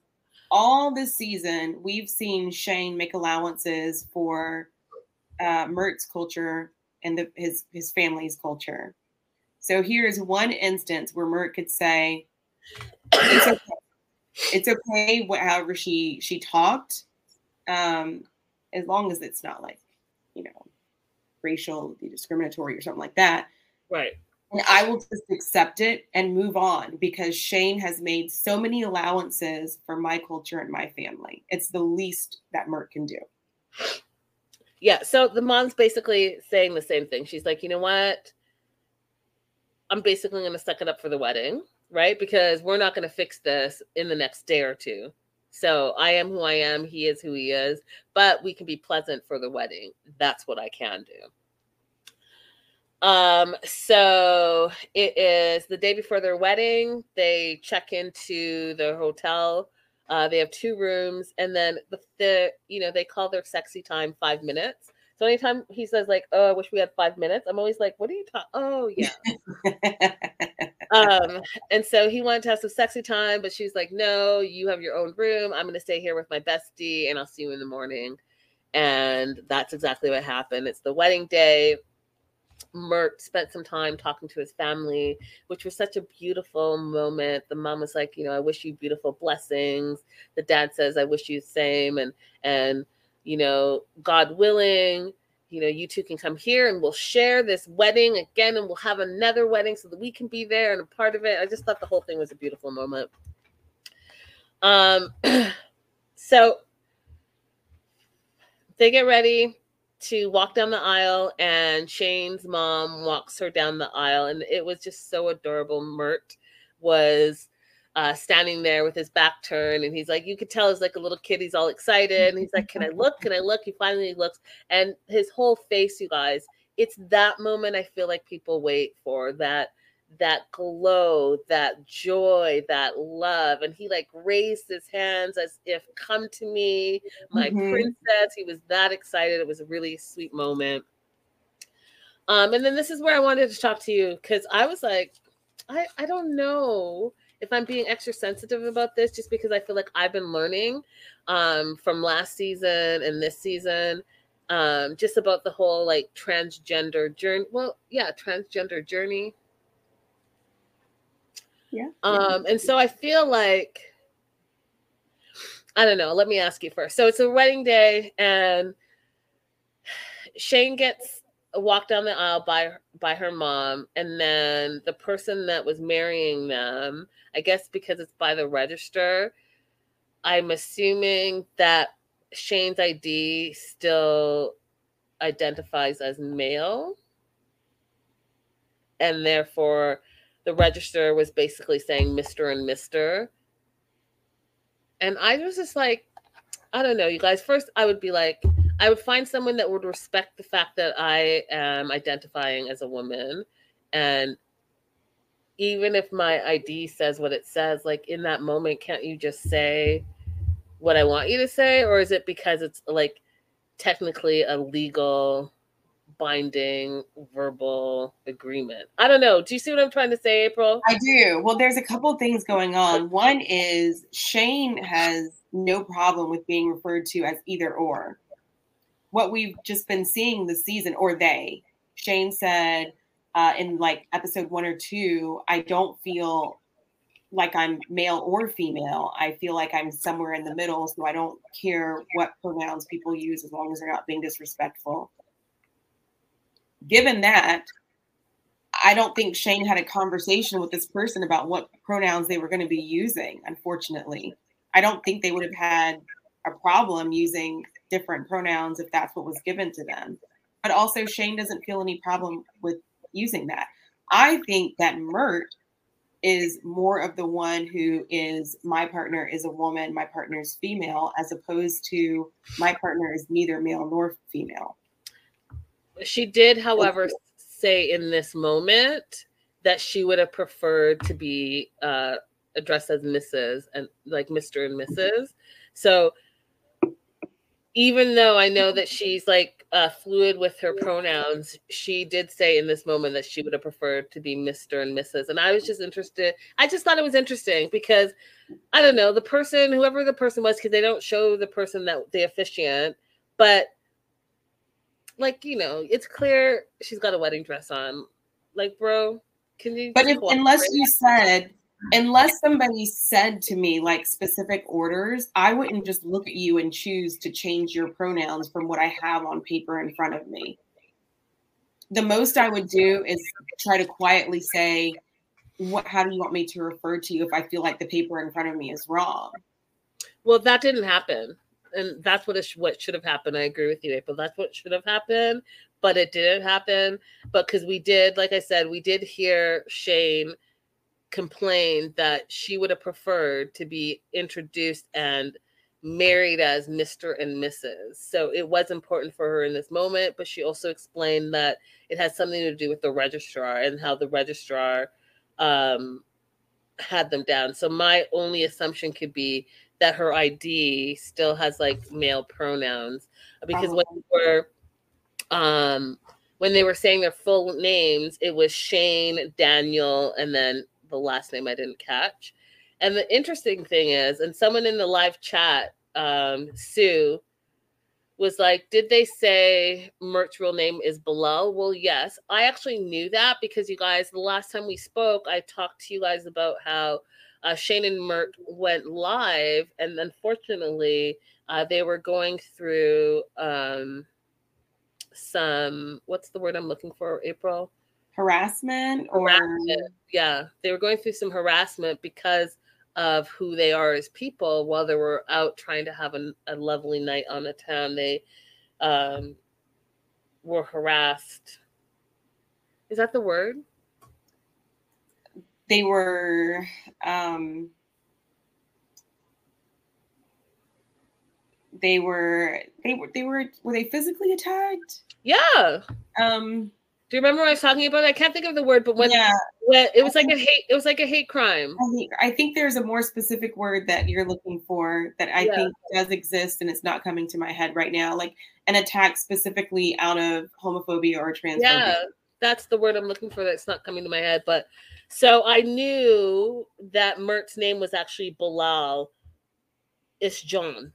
all this season, we've seen Shane make allowances for uh, Mert's culture and the, his, his family's culture. So here's one instance where Mert could say, it's okay, it's okay however she, she talked, um, as long as it's not like, you know, racial, discriminatory or something like that. Right. And I will just accept it and move on because Shane has made so many allowances for my culture and my family. It's the least that Mert can do. Yeah. So the mom's basically saying the same thing. She's like, you know what? I'm basically going to suck it up for the wedding, right? Because we're not going to fix this in the next day or two. So I am who I am. He is who he is. But we can be pleasant for the wedding. That's what I can do. Um, so it is the day before their wedding. They check into the hotel. Uh, they have two rooms, and then the, the you know, they call their sexy time five minutes. So anytime he says like, "Oh, I wish we had five minutes," I'm always like, "What are you talking?" Oh, yeah. um, and so he wanted to have some sexy time, but she's like, "No, you have your own room. I'm going to stay here with my bestie, and I'll see you in the morning." And that's exactly what happened. It's the wedding day. Mert spent some time talking to his family, which was such a beautiful moment. The mom was like, you know, "I wish you beautiful blessings." The dad says, "I wish you the same. And, and, you know, God willing, you know, you two can come here and we'll share this wedding again, and we'll have another wedding so that we can be there and a part of it." I just thought the whole thing was a beautiful moment. Um, so they get ready to walk down the aisle, and Shane's mom walks her down the aisle, and it was just so adorable. Mert was uh, standing there with his back turned, and he's like, you could tell he's like a little kid. He's all excited, and he's like, "Can I look? Can I look?" He finally looks, and his whole face, you guys, it's that moment I feel like people wait for, that that glow, that joy, that love. And he like raised his hands as if, "Come to me, my mm-hmm. princess." He was that excited. It was a really sweet moment. Um, and then this is where I wanted to talk to you, because I was like, I, I don't know if I'm being extra sensitive about this, just because I feel like I've been learning um, from last season and this season, um, just about the whole like transgender journey. Well, yeah, transgender journey. Yeah. Um, and so I feel like, I don't know, let me ask you first. So it's a wedding day, and Shane gets walked down the aisle by, by her mom. And then the person that was marrying them, I guess because it's by the register, I'm assuming that Shane's I D still identifies as male. And therefore, the register was basically saying Mister and Mister. And I was just like, I don't know, you guys. First, I would be like, I would find someone that would respect the fact that I am identifying as a woman. And even if my I D says what it says, like in that moment, can't you just say what I want you to say? Or is it because it's like technically a legal binding verbal agreement? I don't know. Do you see what I'm trying to say, April? I do. Well, there's a couple things going on. One is Shane has no problem with being referred to as either or. What we've just been seeing this season, or they, Shane said uh, in like episode one or two, "I don't feel like I'm male or female. I feel like I'm somewhere in the middle. So I don't care what pronouns people use as long as they're not being disrespectful." Given that, I don't think Shane had a conversation with this person about what pronouns they were going to be using, unfortunately. I don't think they would have had a problem using different pronouns if that's what was given to them. But also, Shane doesn't feel any problem with using that. I think that Mert is more of the one who is, "My partner is a woman, my partner is female," as opposed to, "My partner is neither male nor female." She did, however, say in this moment that she would have preferred to be uh, addressed as Missus and like Mister and Missus. So even though I know that she's like uh, fluid with her pronouns, she did say in this moment that she would have preferred to be Mister and Missus. And I was just interested. I just thought it was interesting because, I don't know, the person, whoever the person was, because they don't show the person that the officiant, but like, you know, it's clear she's got a wedding dress on. Like, bro, can you? But if, unless you said, unless somebody said to me like specific orders, I wouldn't just look at you and choose to change your pronouns from what I have on paper in front of me. The most I would do is try to quietly say, "What? How do you want me to refer to you if I feel like the paper in front of me is wrong?" Well, that didn't happen. And that's what is, what should have happened. I agree with you, April. That's what should have happened, but it didn't happen. But because we did, like I said, we did hear Shane complain that she would have preferred to be introduced and married as Mister and Missus. So it was important for her in this moment, but she also explained that it has something to do with the registrar and how the registrar um, had them down. So my only assumption could be that her I D still has like male pronouns, because when we were, um, when they were saying their full names, it was Shane, Daniel, and then the last name I didn't catch. And the interesting thing is, and someone in the live chat, um, Sue, was like, did they say Mert's real name is Bilal? Well, yes. I actually knew that because, you guys, the last time we spoke, I talked to you guys about how uh, Shane and Mert went live. And unfortunately, uh, they were going through um, some, what's the word I'm looking for, April? Harassment? or harassment. Yeah. They were going through some harassment because of who they are as people. While they were out trying to have a, a lovely night on the town, they um, were harassed. Is that the word? They were um, they were they were they were were they physically attacked? Yeah. Um Do you remember what I was talking about? I can't think of the word, but when, yeah. when it was I like think, a hate, it was like a hate crime. I think, I think there's a more specific word that you're looking for that I yeah. think does exist, and it's not coming to my head right now. Like an attack specifically out of homophobia or transphobia. Yeah, that's the word I'm looking for. That's not coming to my head. But so I knew that Mert's name was actually Bilal Isjan.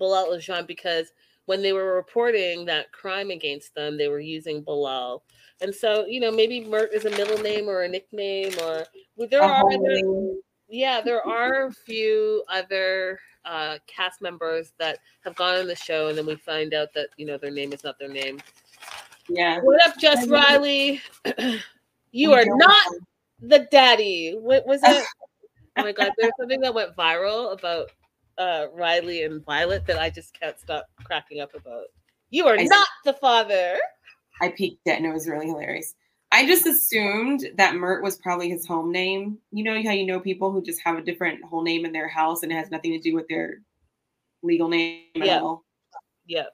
Bilal Isjan, because when they were reporting that crime against them, they were using Bilal. And so, you know, maybe Mert is a middle name or a nickname, or well, there are, uh-huh. other, yeah, there are a few other uh, cast members that have gone on the show, and then we find out that, you know, their name is not their name. Yeah. What up, Jess I mean, Riley? You are not the daddy. What was it? Oh my God, there's something that went viral about Uh, Riley and Violet that I just can't stop cracking up about. You are I, not the father. I peeked at, and it was really hilarious. I just assumed that Mert was probably his home name. You know how you know people who just have a different whole name in their house, and it has nothing to do with their legal name at yeah. all. Yeah.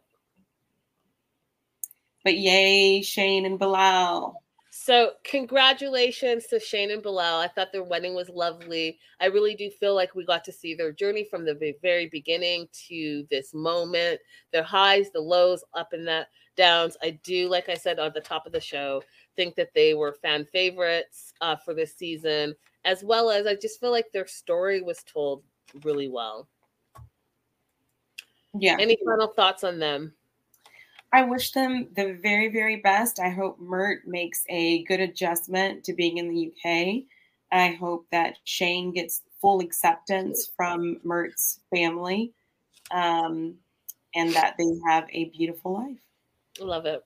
But yay, Shane and Bilal. So congratulations to Shane and Bilal. I thought their wedding was lovely. I really do feel like we got to see their journey from the very beginning to this moment, their highs, the lows, up and that downs. I do, like I said on the top of the show, think that they were fan favorites uh, for this season, as well as I just feel like their story was told really well. Yeah. Any final thoughts on them? I wish them the very, very best. I hope Mert makes a good adjustment to being in the U K. I hope that Shane gets full acceptance from Mert's family, um, and that they have a beautiful life. Love it.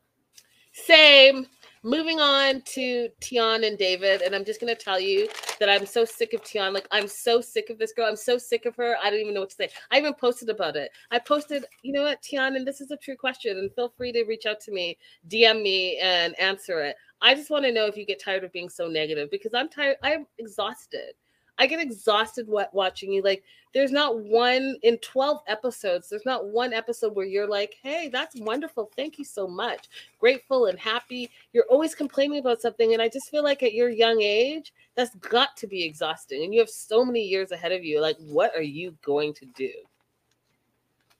Same. Moving on to Tian and David, and I'm just going to tell you that I'm so sick of Tian. Like, I'm so sick of this girl. I'm so sick of her. I don't even know what to say. I even posted about it. I posted, you know what, Tian, and this is a true question, and feel free to reach out to me, D M me, and answer it. I just want to know if you get tired of being so negative, because I'm tired. I'm exhausted. I get exhausted watching you. Like, there's not one in twelve episodes. There's not one episode where you're like, hey, that's wonderful. Thank you so much. Grateful and happy. You're always complaining about something. And I just feel like at your young age, that's got to be exhausting. And you have so many years ahead of you. Like, what are you going to do?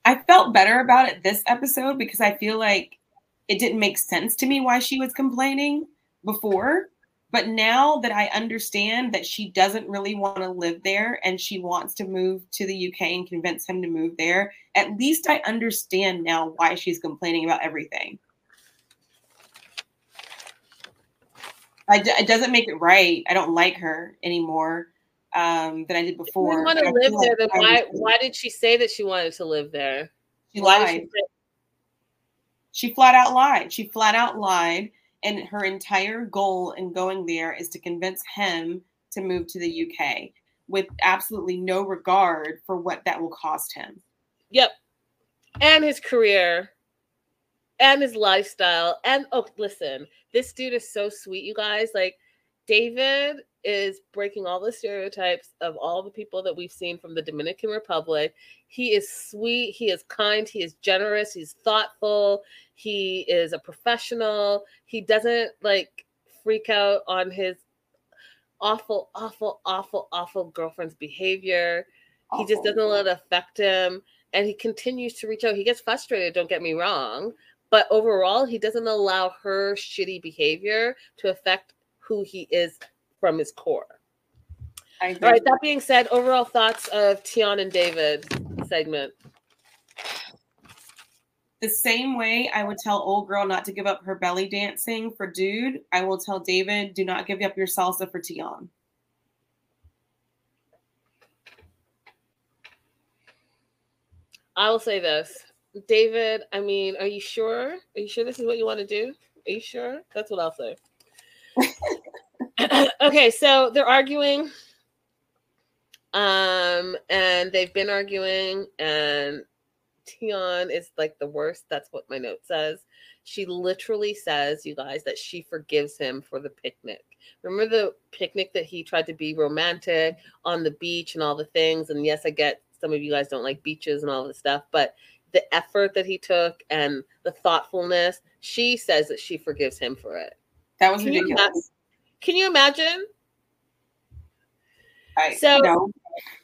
I felt better about it this episode because I feel like it didn't make sense to me why she was complaining before. But now that I understand that she doesn't really want to live there and she wants to move to the U K and convince him to move there, at least I understand now why she's complaining about everything. I d- it doesn't make it right. I don't like her anymore um, than I did before. If you want to live there, then why, why did she say that she wanted to live there? She lied. She flat out lied. She flat out lied. And her entire goal in going there is to convince him to move to the U K with absolutely no regard for what that will cost him. Yep. And his career and his lifestyle. And oh, listen, this dude is so sweet, you guys. Like, David is breaking all the stereotypes of all the people that we've seen from the Dominican Republic. He is sweet. He is kind. He is generous. He's thoughtful. He is a professional. He doesn't like freak out on his awful, awful, awful, awful girlfriend's behavior. Awful. He just doesn't let it affect him. And he continues to reach out. He gets frustrated, don't get me wrong. But overall, he doesn't allow her shitty behavior to affect who he is from his core. I All right, that being said, overall thoughts of Tian and David segment. The same way I would tell old girl not to give up her belly dancing for dude, I will tell David, do not give up your salsa for Tian. I will say this. David, I mean, are you sure? Are you sure this is what you want to do? Are you sure? That's what I'll say. Okay, so they're arguing, um, and they've been arguing, and Tian is like the worst. That's what my note says. She literally says, you guys, that she forgives him for the picnic. Remember the picnic that he tried to be romantic on the beach and all the things? And yes, I get some of you guys don't like beaches and all this stuff, but the effort that he took and the thoughtfulness, she says that she forgives him for it. That was can ridiculous. You imagine, can you imagine? I, so no.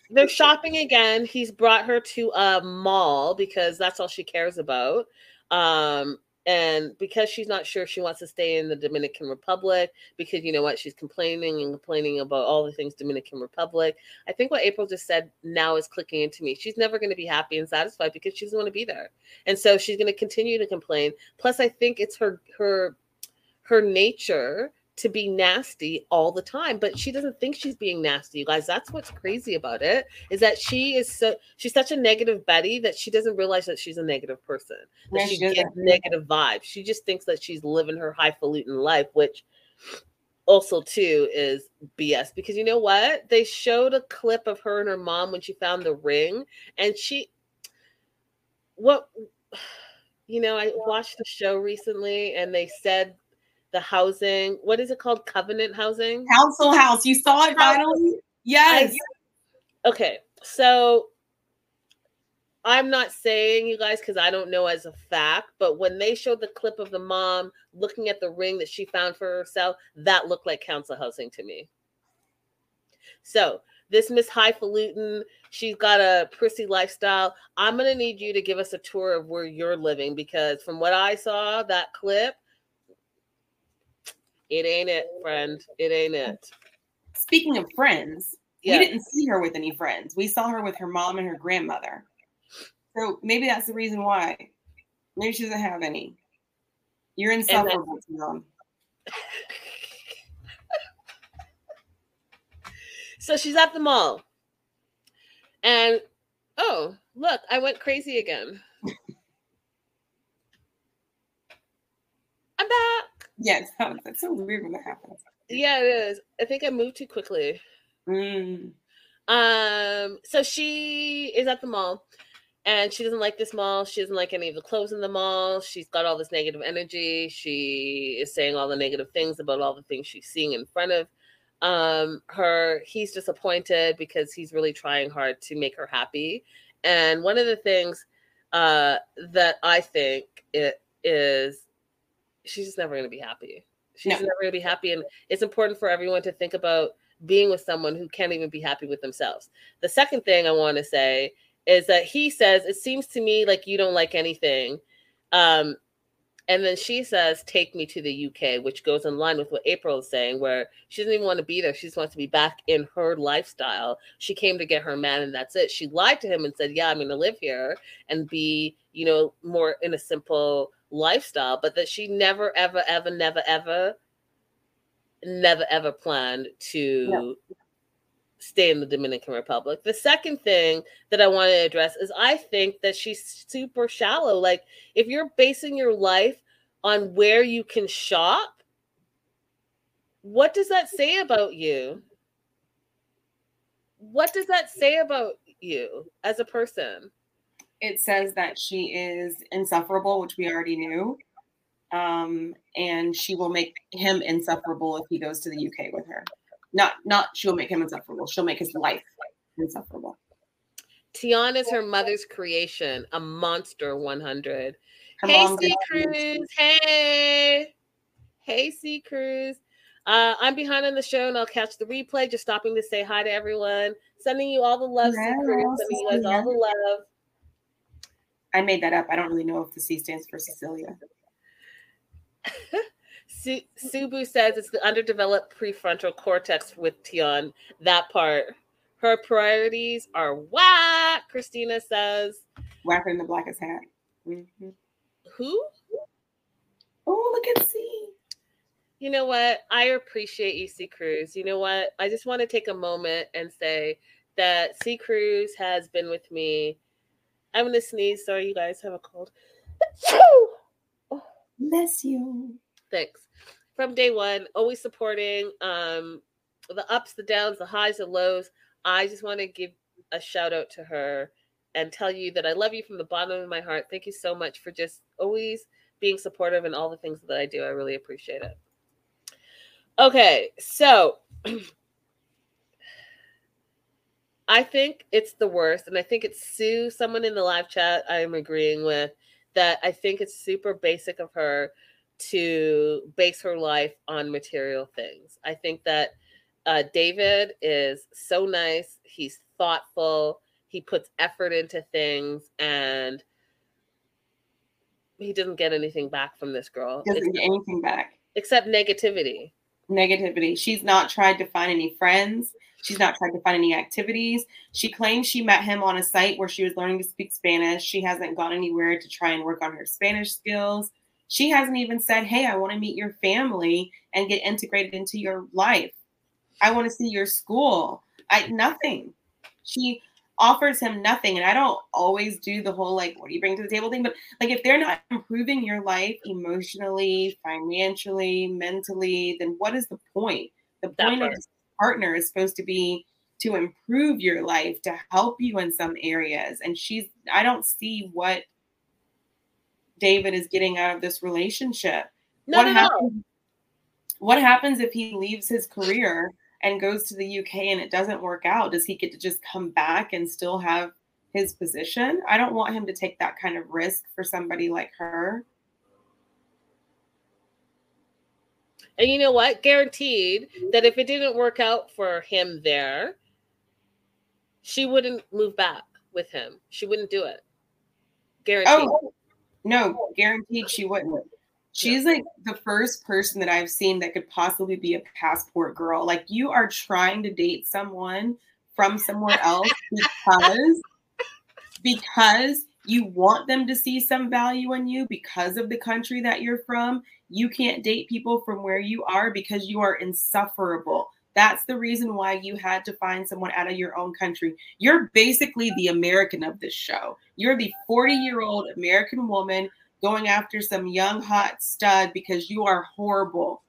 They're shopping again. He's brought her to a mall because that's all she cares about. Um, and because she's not sure she wants to stay in the Dominican Republic, because you know what? She's complaining and complaining about all the things Dominican Republic. I think what April just said now is clicking into me. She's never going to be happy and satisfied because she doesn't want to be there. And so she's going to continue to complain. Plus, I think it's her her her nature to be nasty all the time, but she doesn't think she's being nasty, you guys. That's what's crazy about it, is that she is so she's such a negative Betty that she doesn't realize that she's a negative person, that yeah, she, she gets that negative vibes. She just thinks that she's living her highfalutin life, which also too is B S, because you know what? They showed a clip of her and her mom when she found the ring, and she what you know, I watched the show recently, and they said the housing, what is it called? Covenant housing? Council house. You saw it finally? Yes. I, okay. So I'm not saying, you guys, because I don't know as a fact, but when they showed the clip of the mom looking at the ring that she found for herself, that looked like council housing to me. So this Miss Highfalutin, she's got a prissy lifestyle. I'm going to need you to give us a tour of where you're living, because from what I saw, that clip, it ain't it, friend. It ain't it. Speaking of friends, yeah. We didn't see her with any friends. We saw her with her mom and her grandmother. So maybe that's the reason why. Maybe she doesn't have any. You're insufferable, Mom. So she's at the mall. And, oh, look, I went crazy again. I'm back. Yes, that's so weird when that happens. Yeah, it is. I think I moved too quickly. Mm. Um, so she is at the mall, and she doesn't like this mall. She doesn't like any of the clothes in the mall. She's got all this negative energy. She is saying all the negative things about all the things she's seeing in front of um, her. He's disappointed because he's really trying hard to make her happy. And one of the things uh, that I think it is, she's just never going to be happy. She's no. never going to be happy. And it's important for everyone to think about being with someone who can't even be happy with themselves. The second thing I want to say is that he says, it seems to me like you don't like anything. Um, and then she says, take me to the U K, which goes in line with what April is saying, where she doesn't even want to be there. She just wants to be back in her lifestyle. She came to get her man, and that's it. She lied to him and said, yeah, I'm going to live here and be, you know, more in a simple lifestyle, but that she never, ever, ever, never, ever, never, ever planned to yeah. stay in the Dominican Republic. The second thing that I want to address is I think that she's super shallow. Like, if you're basing your life on where you can shop, what does that say about you? What does that say about you as a person? It says that she is insufferable, which we already knew. um, and she will make him insufferable if he goes to the U K with her. Not, not she'll make him insufferable. She'll make his life insufferable. Tian is her mother's creation, a monster one hundred. Come hey, C. Cruz. Hey. Hey, C. Cruz. Uh, I'm behind on the show and I'll catch the replay. Just stopping to say hi to everyone. Sending you all the love, yeah, C. Cruz. Sending you guys all the love. I made that up. I don't really know if the C stands for Cecilia. Su- Subu says it's the underdeveloped prefrontal cortex with Tian. That part. Her priorities are whack, Christina says. Whacking the blackest hat. Mm-hmm. Who? Oh, look at C. You know what? I appreciate you, C. Cruz. You know what? I just want to take a moment and say that C. Cruz has been with me. I'm going to sneeze. Sorry, you guys have a cold. Bless you. Thanks. From day one, always supporting um, the ups, the downs, the highs, the lows. I just want to give a shout out to her and tell you that I love you from the bottom of my heart. Thank you so much for just always being supportive in all the things that I do. I really appreciate it. Okay, so I think it's the worst, and I think it's Sue, someone in the live chat I am agreeing with, that I think it's super basic of her to base her life on material things. I think that Uh, David is so nice. He's thoughtful. He puts effort into things, and he doesn't get anything back from this girl. Doesn't except, get anything back. Except negativity. Negativity. She's not tried to find any friends. She's not tried to find any activities. She claims she met him on a site where she was learning to speak Spanish. She hasn't gone anywhere to try and work on her Spanish skills. She hasn't even said, hey, I want to meet your family and get integrated into your life. I want to see your school. I nothing. She offers him nothing. And I don't always do the whole, like, what do you bring to the table thing? But, like, if they're not improving your life emotionally, financially, mentally, then what is the point? The point of this partner is supposed to be to improve your life, to help you in some areas. And she's, I don't see what David is getting out of this relationship. No, no, no. What happens if he leaves his career and goes to the U K and it doesn't work out? Does he get to just come back and still have his position? I don't want him to take that kind of risk for somebody like her. And you know what? Guaranteed that if it didn't work out for him there, she wouldn't move back with him. She wouldn't do it. Guaranteed. Oh, no, guaranteed she wouldn't. She's like the first person that I've seen that could possibly be a passport girl. Like, you are trying to date someone from somewhere else because, because you want them to see some value in you because of the country that you're from. You can't date people from where you are because you are insufferable. That's the reason why you had to find someone out of your own country. You're basically the American of this show. You're the forty-year-old American woman going after some young, hot stud because you are horrible.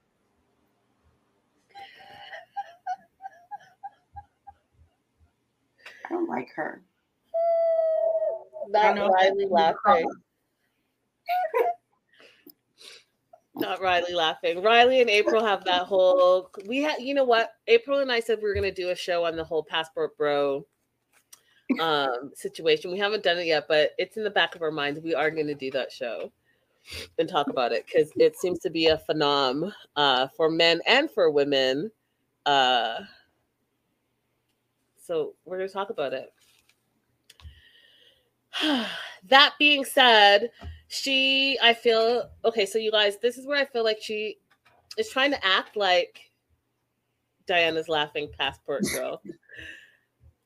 I don't like her. Not Riley laughing. Not Riley laughing. Riley and April have that whole, we had, you know what? April and I said we were going to do a show on the whole passport bro um situation. We haven't done it yet, but it's in the back of our minds. We are going to do that show and talk about it because it seems to be a phenom uh for men and for women, uh so we're going to talk about it. That being said, she I feel okay so you guys, this is where I feel like she is trying to act like Diana's laughing passport girl.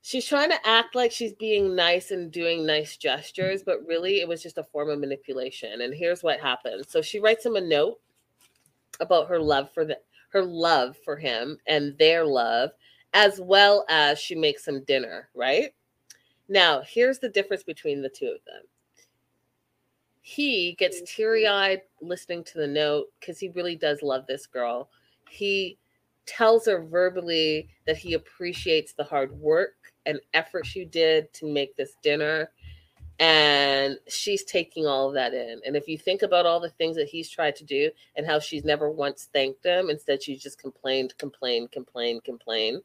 She's trying to act like she's being nice and doing nice gestures, but really it was just a form of manipulation. And here's what happened. So she writes him a note about her love for the, her love for him and their love, as well as she makes him dinner, right? Now, here's the difference between the two of them. He gets teary-eyed listening to the note because he really does love this girl. He tells her verbally that he appreciates the hard work and effort she did to make this dinner. And she's taking all of that in. And if you think about all the things that he's tried to do and how she's never once thanked him, instead she's just complained, complained, complained, complained.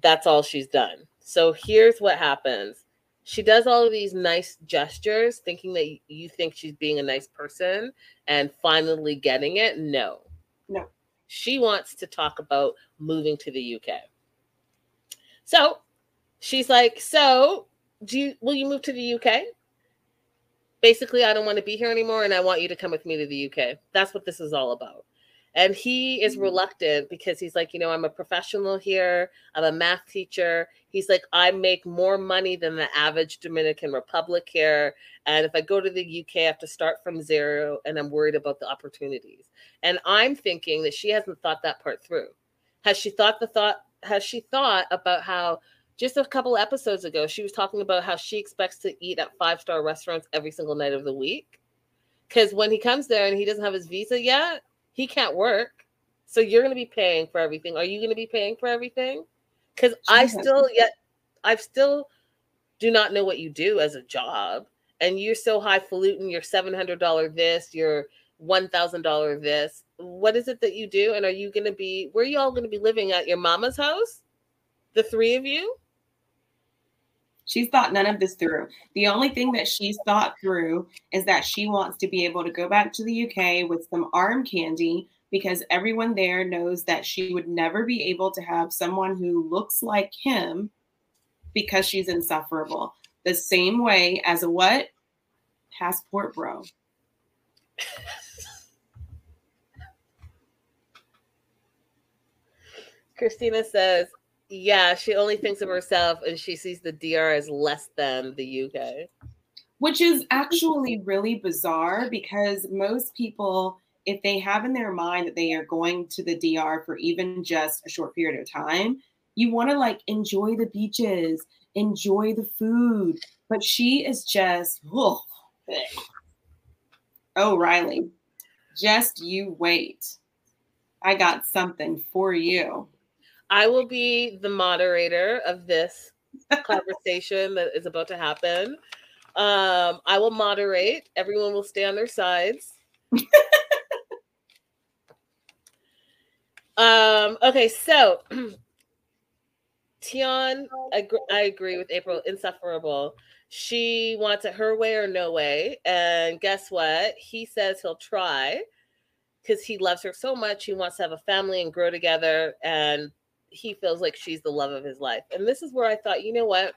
That's all she's done. So here's what happens. She does all of these nice gestures, thinking that you think she's being a nice person and finally getting it. No. No. She wants to talk about moving to the U K. So she's like, so... Do you, will you move to the U K? Basically, I don't want to be here anymore, and I want you to come with me to the U K. That's what this is all about. And he is reluctant because he's like, you know, I'm a professional here. I'm a math teacher. He's like, I make more money than the average Dominican Republic here. And if I go to the U K, I have to start from zero, and I'm worried about the opportunities. And I'm thinking that she hasn't thought that part through. Has she thought the thought? Has she thought about how? Just a couple episodes ago, she was talking about how she expects to eat at five-star restaurants every single night of the week. Because when he comes there and he doesn't have his visa yet, he can't work. So you're going to be paying for everything. Are you going to be paying for everything? Because I still yet, I still do not know what you do as a job. And you're so highfalutin, you're seven hundred dollars this, you're one thousand dollars this. What is it that you do? And are you going to be, where are you all going to be living at? Your mama's house? The three of you? She's thought none of this through. The only thing that she's thought through is that she wants to be able to go back to the U K with some arm candy because everyone there knows that she would never be able to have someone who looks like him because she's insufferable. The same way as a what? Passport bro. Christina says, yeah, she only thinks of herself and she sees the D R as less than the U K. Which is actually really bizarre because most people, if they have in their mind that they are going to the D R for even just a short period of time, you want to like enjoy the beaches, enjoy the food. But she is just, oh, Riley, just you wait. I got something for you. I will be the moderator of this conversation that is about to happen. Um, I will moderate. Everyone will stay on their sides. um, okay, so Tian, I, I agree with April, insufferable. She wants it her way or no way. And guess what? He says he'll try because he loves her so much. He wants to have a family and grow together, and he feels like she's the love of his life. And this is where I thought, you know what?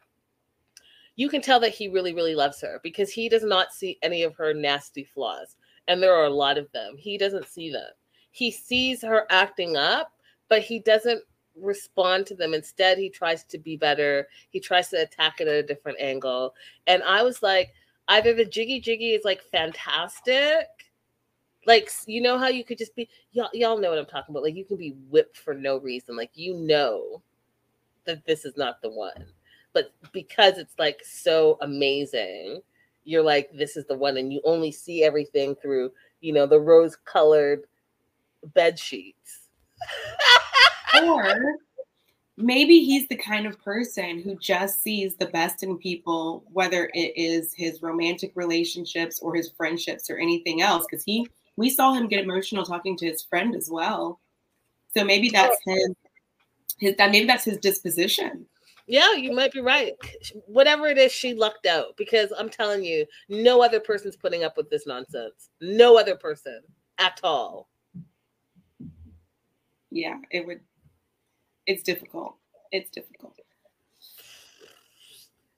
You can tell that he really, really loves her because he does not see any of her nasty flaws. And there are a lot of them. He doesn't see them. He sees her acting up, but he doesn't respond to them. Instead, he tries to be better. He tries to attack it at a different angle. And I was like, either the Jiggy Jiggy is like fantastic. Like, you know how you could just be, y'all, y'all know what I'm talking about. Like, you can be whipped for no reason. Like, you know that this is not the one. But because it's, like, so amazing, you're like, this is the one. And you only see everything through, you know, the rose-colored bed sheets. Or maybe he's the kind of person who just sees the best in people, whether it is his romantic relationships or his friendships or anything else. Because he... we saw him get emotional talking to his friend as well. So maybe that's his, his maybe that's his disposition. Yeah, you might be right. Whatever it is, she lucked out because I'm telling you, no other person's putting up with this nonsense. No other person at all. Yeah, it would. It's difficult. It's difficult.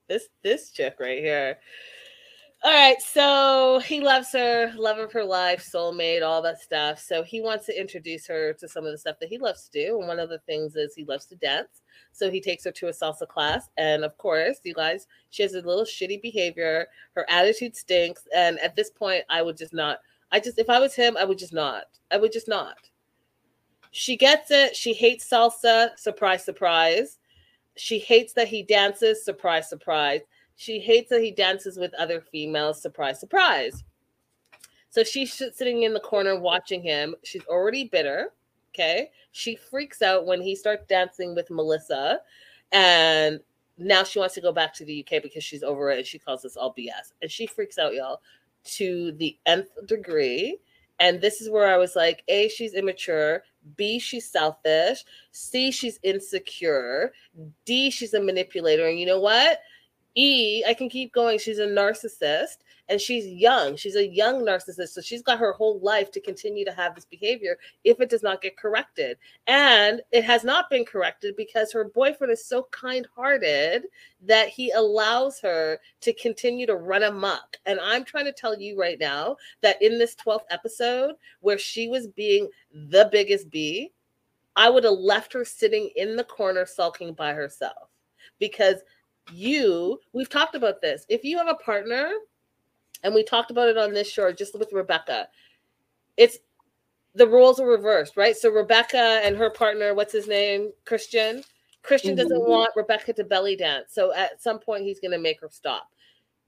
This this chick right here. All right, so he loves her, love of her life, soulmate, all that stuff. So he wants to introduce her to some of the stuff that he loves to do. And one of the things is he loves to dance. So he takes her to a salsa class. And, of course, you guys, she has a little shitty behavior. Her attitude stinks. And at this point, I would just not. I just, if I was him, I would just not. I would just not. She gets it. She hates salsa. Surprise, surprise. She hates that he dances. Surprise, surprise. She hates that he dances with other females. Surprise, surprise. So she's sitting in the corner watching him. She's already bitter, okay? She freaks out when he starts dancing with Melissa. And now she wants to go back to the U K because she's over it, and she calls us all B S. And she freaks out, y'all, to the nth degree. And this is where I was like, A, she's immature. B, she's selfish. C, she's insecure. D, she's a manipulator. And you know what? E, I can keep going. She's a narcissist, and she's young. She's a young narcissist. So she's got her whole life to continue to have this behavior if it does not get corrected. And it has not been corrected because her boyfriend is so kind-hearted that he allows her to continue to run amok. And I'm trying to tell you right now that in this twelfth episode where she was being the biggest bee, I would have left her sitting in the corner sulking by herself, because you, we've talked about this. If you have a partner, and we talked about it on this show just with Rebecca, it's the roles are reversed, right? So Rebecca and her partner, what's his name? Christian. Christian doesn't mm-hmm. want Rebecca to belly dance. So at some point, he's going to make her stop.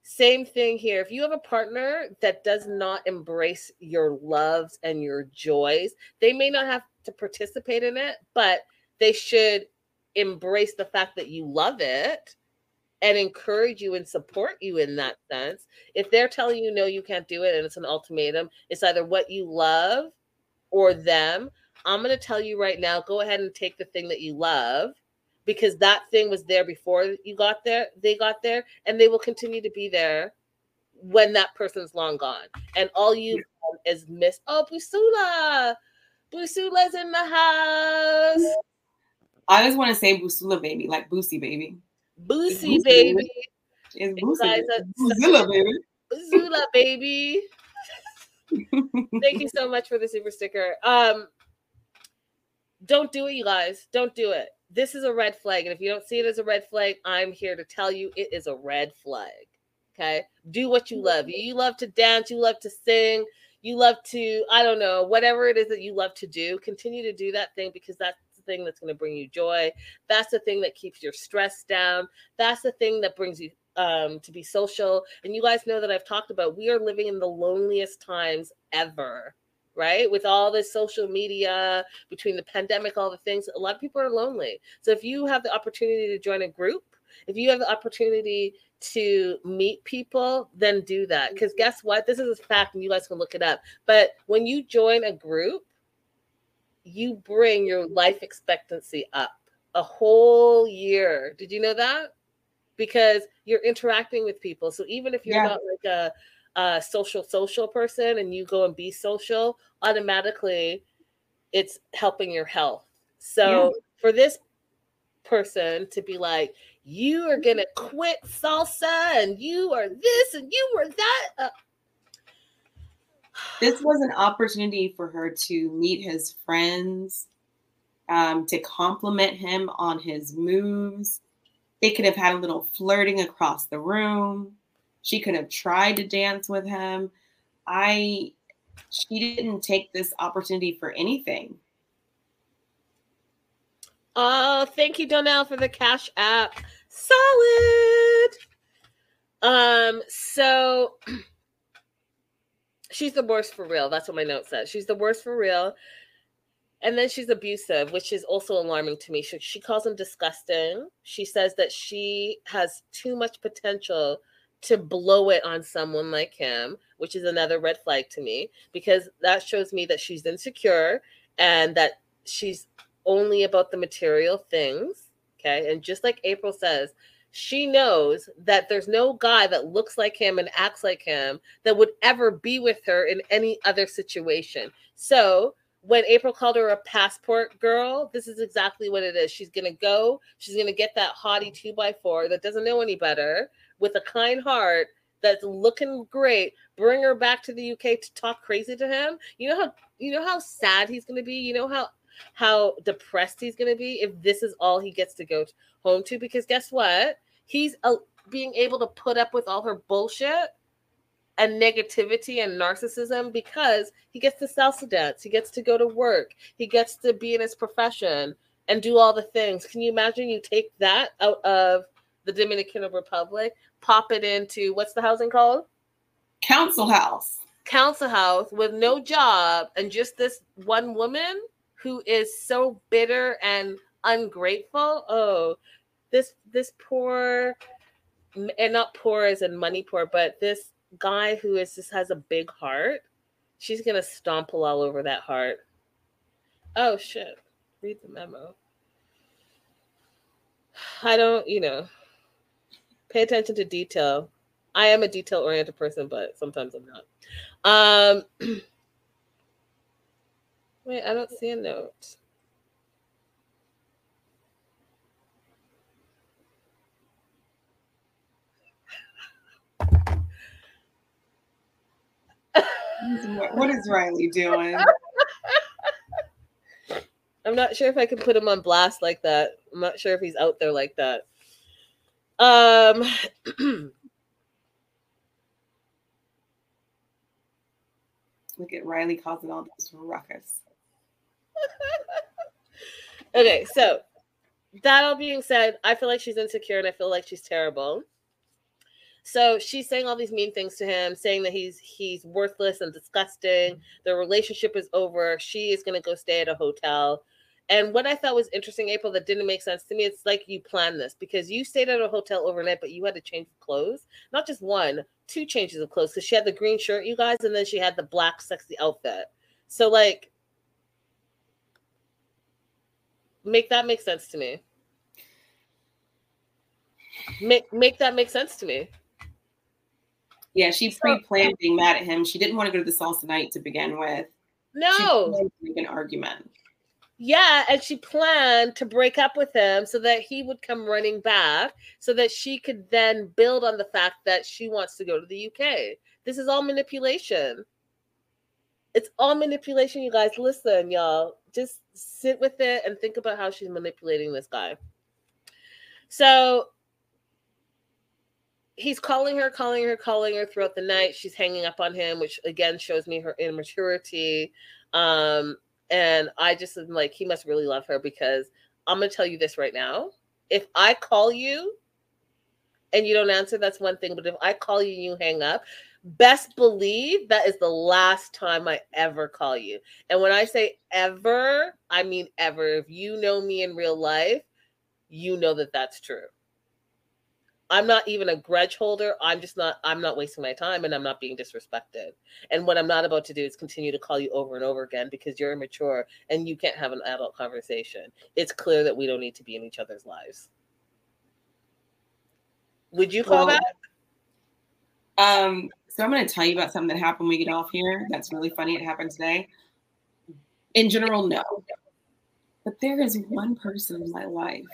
Same thing here. If you have a partner that does not embrace your loves and your joys, they may not have to participate in it, but they should embrace the fact that you love it and encourage you and support you in that sense. If they're telling you, no, you can't do it, and it's an ultimatum, it's either what you love or them. I'm going to tell you right now, go ahead and take the thing that you love, because that thing was there before you got there, they got there, and they will continue to be there when that person's long gone. And all you yeah. is miss, oh, Busula. Busula's in the house. I just want to say Busula, baby, like Boosie, baby. Boosie, baby. It's Boosie. Boozilla, baby. Boozilla, baby. Thank you so much for the super sticker. Um, don't do it, you guys. Don't do it. This is a red flag. And if you don't see it as a red flag, I'm here to tell you it is a red flag. Okay? Do what you love. You love to dance. You love to sing. You love to, I don't know, whatever it is that you love to do, continue to do that thing, because that's thing that's going to bring you joy. That's the thing that keeps your stress down. That's the thing that brings you um to be social. And you guys know that I've talked about, we are living in the loneliest times ever, right? With all this social media, between the pandemic, all the things, a lot of people are lonely. So if you have the opportunity to join a group, if you have the opportunity to meet people, then do that. Because guess what? This is a fact, and you guys can look it up. But when you join a group, you bring your life expectancy up a whole year. Did you know that? Because you're interacting with people. So even if you're yeah. not like a, a social, social person, and you go and be social, automatically it's helping your health. So yeah. for this person to be like, you are going to quit salsa, and you are this, and you were that. Uh, This was an opportunity for her to meet his friends, um, to compliment him on his moves. They could have had a little flirting across the room. She could have tried to dance with him. I, she didn't take this opportunity for anything. Oh, thank you, Donnell, for the Cash App. Solid. Um, so... She's the worst for real. That's what my note says. She's the worst for real. And then she's abusive, which is also alarming to me. She, she calls him disgusting. She says that she has too much potential to blow it on someone like him, which is another red flag to me, because that shows me that she's insecure and that she's only about the material things. Okay. And just like April says, she knows that there's no guy that looks like him and acts like him that would ever be with her in any other situation. So when April called her a passport girl, this is exactly what it is. She's going to go, she's going to get that haughty two by four that doesn't know any better, with a kind heart, that's looking great, bring her back to the U K to talk crazy to him. You know how, you know how sad he's going to be? You know how, how depressed he's going to be if this is all he gets to go to, home to? Because guess what? He's uh, being able to put up with all her bullshit and negativity and narcissism because he gets to salsa dance. He gets to go to work. He gets to be in his profession and do all the things. Can you imagine you take that out of the Dominican Republic, pop it into, what's the housing called? Council house. Council house with no job and just this one woman who is so bitter and ungrateful. Oh, this this poor, and not poor as in money poor, but this guy who is just has a big heart, she's gonna stomp all over that heart. Oh shit! Read the memo. I don't, you know, pay attention to detail. I am a detail-oriented person, but sometimes I'm not. Um, wait, I don't see a note. What is Riley doing? I'm not sure if I can put him on blast like that. I'm not sure if he's out there like that. Um, look at Riley causing all this ruckus. Okay, so that all being said, I feel like she's insecure and I feel like she's terrible. So she's saying all these mean things to him, saying that he's he's worthless and disgusting. Their relationship is over. She is going to go stay at a hotel. And what I thought was interesting, April, that didn't make sense to me, it's like you planned this because you stayed at a hotel overnight, but you had to change clothes. Not just one, two changes of clothes. Because she had the green shirt, you guys, and then she had the black sexy outfit. So, like, make that make sense to me. Make, make that make sense to me. Yeah, she pre-planned being mad at him. She didn't want to go to the salsa night to begin with. No. She an argument. Yeah, and she planned to break up with him so that he would come running back so that she could then build on the fact that she wants to go to the U K. This is all manipulation. It's all manipulation, you guys. Listen, y'all. Just sit with it and think about how she's manipulating this guy. So... he's calling her, calling her, calling her throughout the night. She's hanging up on him, which again shows me her immaturity. Um, and I just am like, he must really love her because I'm going to tell you this right now. If I call you and you don't answer, that's one thing. But if I call you and you hang up, best believe that is the last time I ever call you. And when I say ever, I mean ever. If you know me in real life, you know that that's true. I'm not even a grudge holder. I'm just not, I'm not wasting my time and I'm not being disrespected. And what I'm not about to do is continue to call you over and over again because you're immature and you can't have an adult conversation. It's clear that we don't need to be in each other's lives. Would you call well, that? Um, so I'm going to tell you about something that happened when we get off here. That's really funny. It happened today. In general, no. But there is one person in my life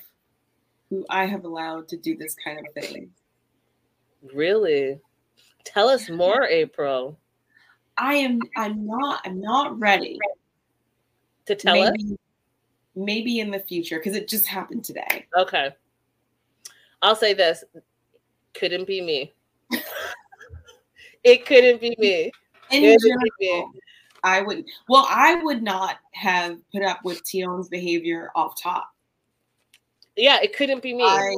who I have allowed to do this kind of thing. Really? Tell us more, April. I am I'm not I'm not ready to tell maybe, us. Maybe in the future, because it just happened today. Okay. I'll say this. Couldn't be me. It couldn't be me. In couldn't general, be me. I would well, I would not have put up with Tion's behavior off top. Yeah, it couldn't be me. I,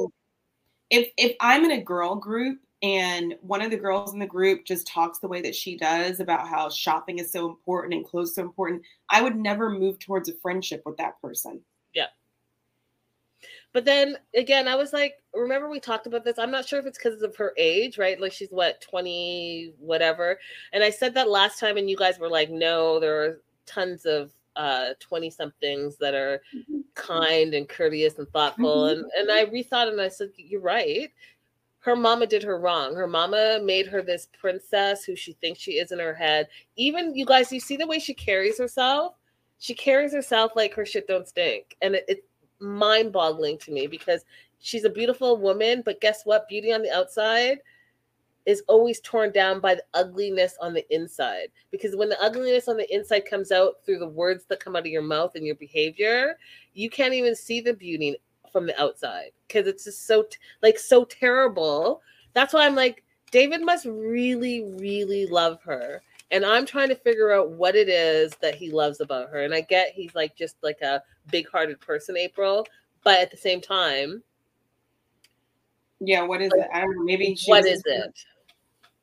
if if I'm in a girl group and one of the girls in the group just talks the way that she does about how shopping is so important and clothes so important, I would never move towards a friendship with that person. Yeah. But then again, I was like, remember we talked about this? I'm not sure if it's because of her age, right? Like she's what, twenty, whatever. And I said that last time and you guys were like, no, there are tons of uh twenty somethings that are mm-hmm. kind and courteous and thoughtful mm-hmm. and and I rethought and I said you're right. Her mama did her wrong. Her mama made her this princess who she thinks she is in her head. Even you guys, you see the way she carries herself? She carries herself like her shit don't stink. And it, it's mind-boggling to me because she's a beautiful woman, but guess what? Beauty on the outside is always torn down by the ugliness on the inside. Because when the ugliness on the inside comes out through the words that come out of your mouth and your behavior, you can't even see the beauty from the outside because it's just so, like, so terrible. That's why I'm like, David must really, really love her. And I'm trying to figure out what it is that he loves about her. And I get he's, like, just, like, a big-hearted person, April. But at the same time... yeah, what is like, it? I don't know. Maybe she What is it? it?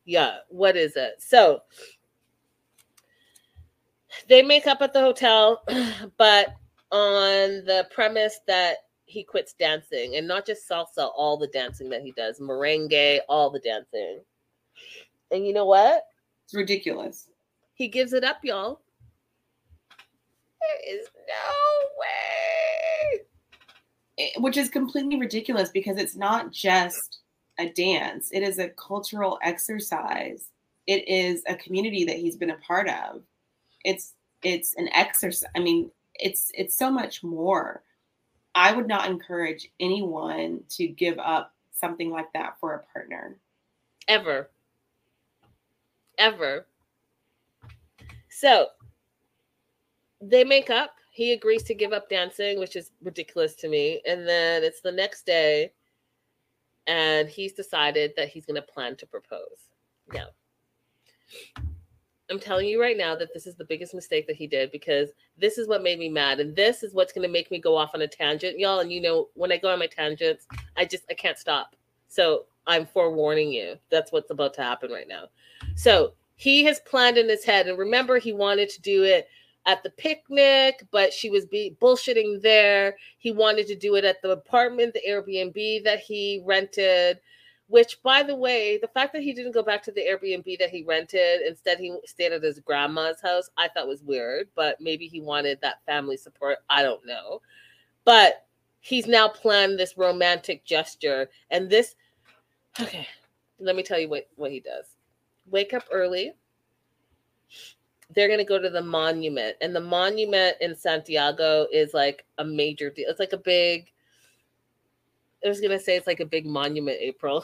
Yeah, what is it? So they make up at the hotel, but on the premise that he quits dancing, and not just salsa, all the dancing that he does, merengue, all the dancing. And you know what? It's ridiculous. He gives it up, y'all. There is no way. It, which is completely ridiculous, because it's not just a dance. It is a cultural exercise. It is a community that he's been a part of. It's it's an exercise. I mean, it's it's so much more. I would not encourage anyone to give up something like that for a partner. Ever. Ever. So they make up. He agrees to give up dancing, which is ridiculous to me. And then it's the next day, and he's decided that he's going to plan to propose. Now, I'm telling you right now that this is the biggest mistake that he did, because this is what made me mad. And this is what's going to make me go off on a tangent, y'all. And you know, when I go on my tangents, I just, I can't stop. So I'm forewarning you. That's what's about to happen right now. So he has planned in his head. And remember, he wanted to do it at the picnic, but she was be- bullshitting there. He wanted to do it at the apartment, the Airbnb that he rented, which, by the way, the fact that he didn't go back to the Airbnb that he rented, instead he stayed at his grandma's house, I thought was weird, but maybe he wanted that family support. I don't know. But he's now planned this romantic gesture. And this, okay, let me tell you what, what he does. Wake up early. They're going to go to the monument. And the monument in Santiago is like a major deal. It's like a big, I was going to say it's like a big monument, April.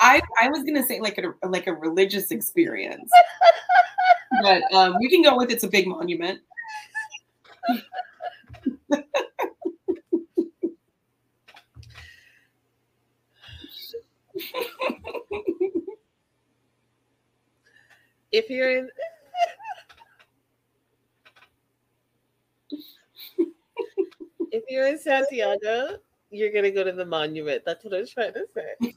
I I was going to say like a, like a religious experience. But um, you can go with it's a big monument. If you're in... If you're in Santiago, you're going to go to the monument. That's what I was trying to say.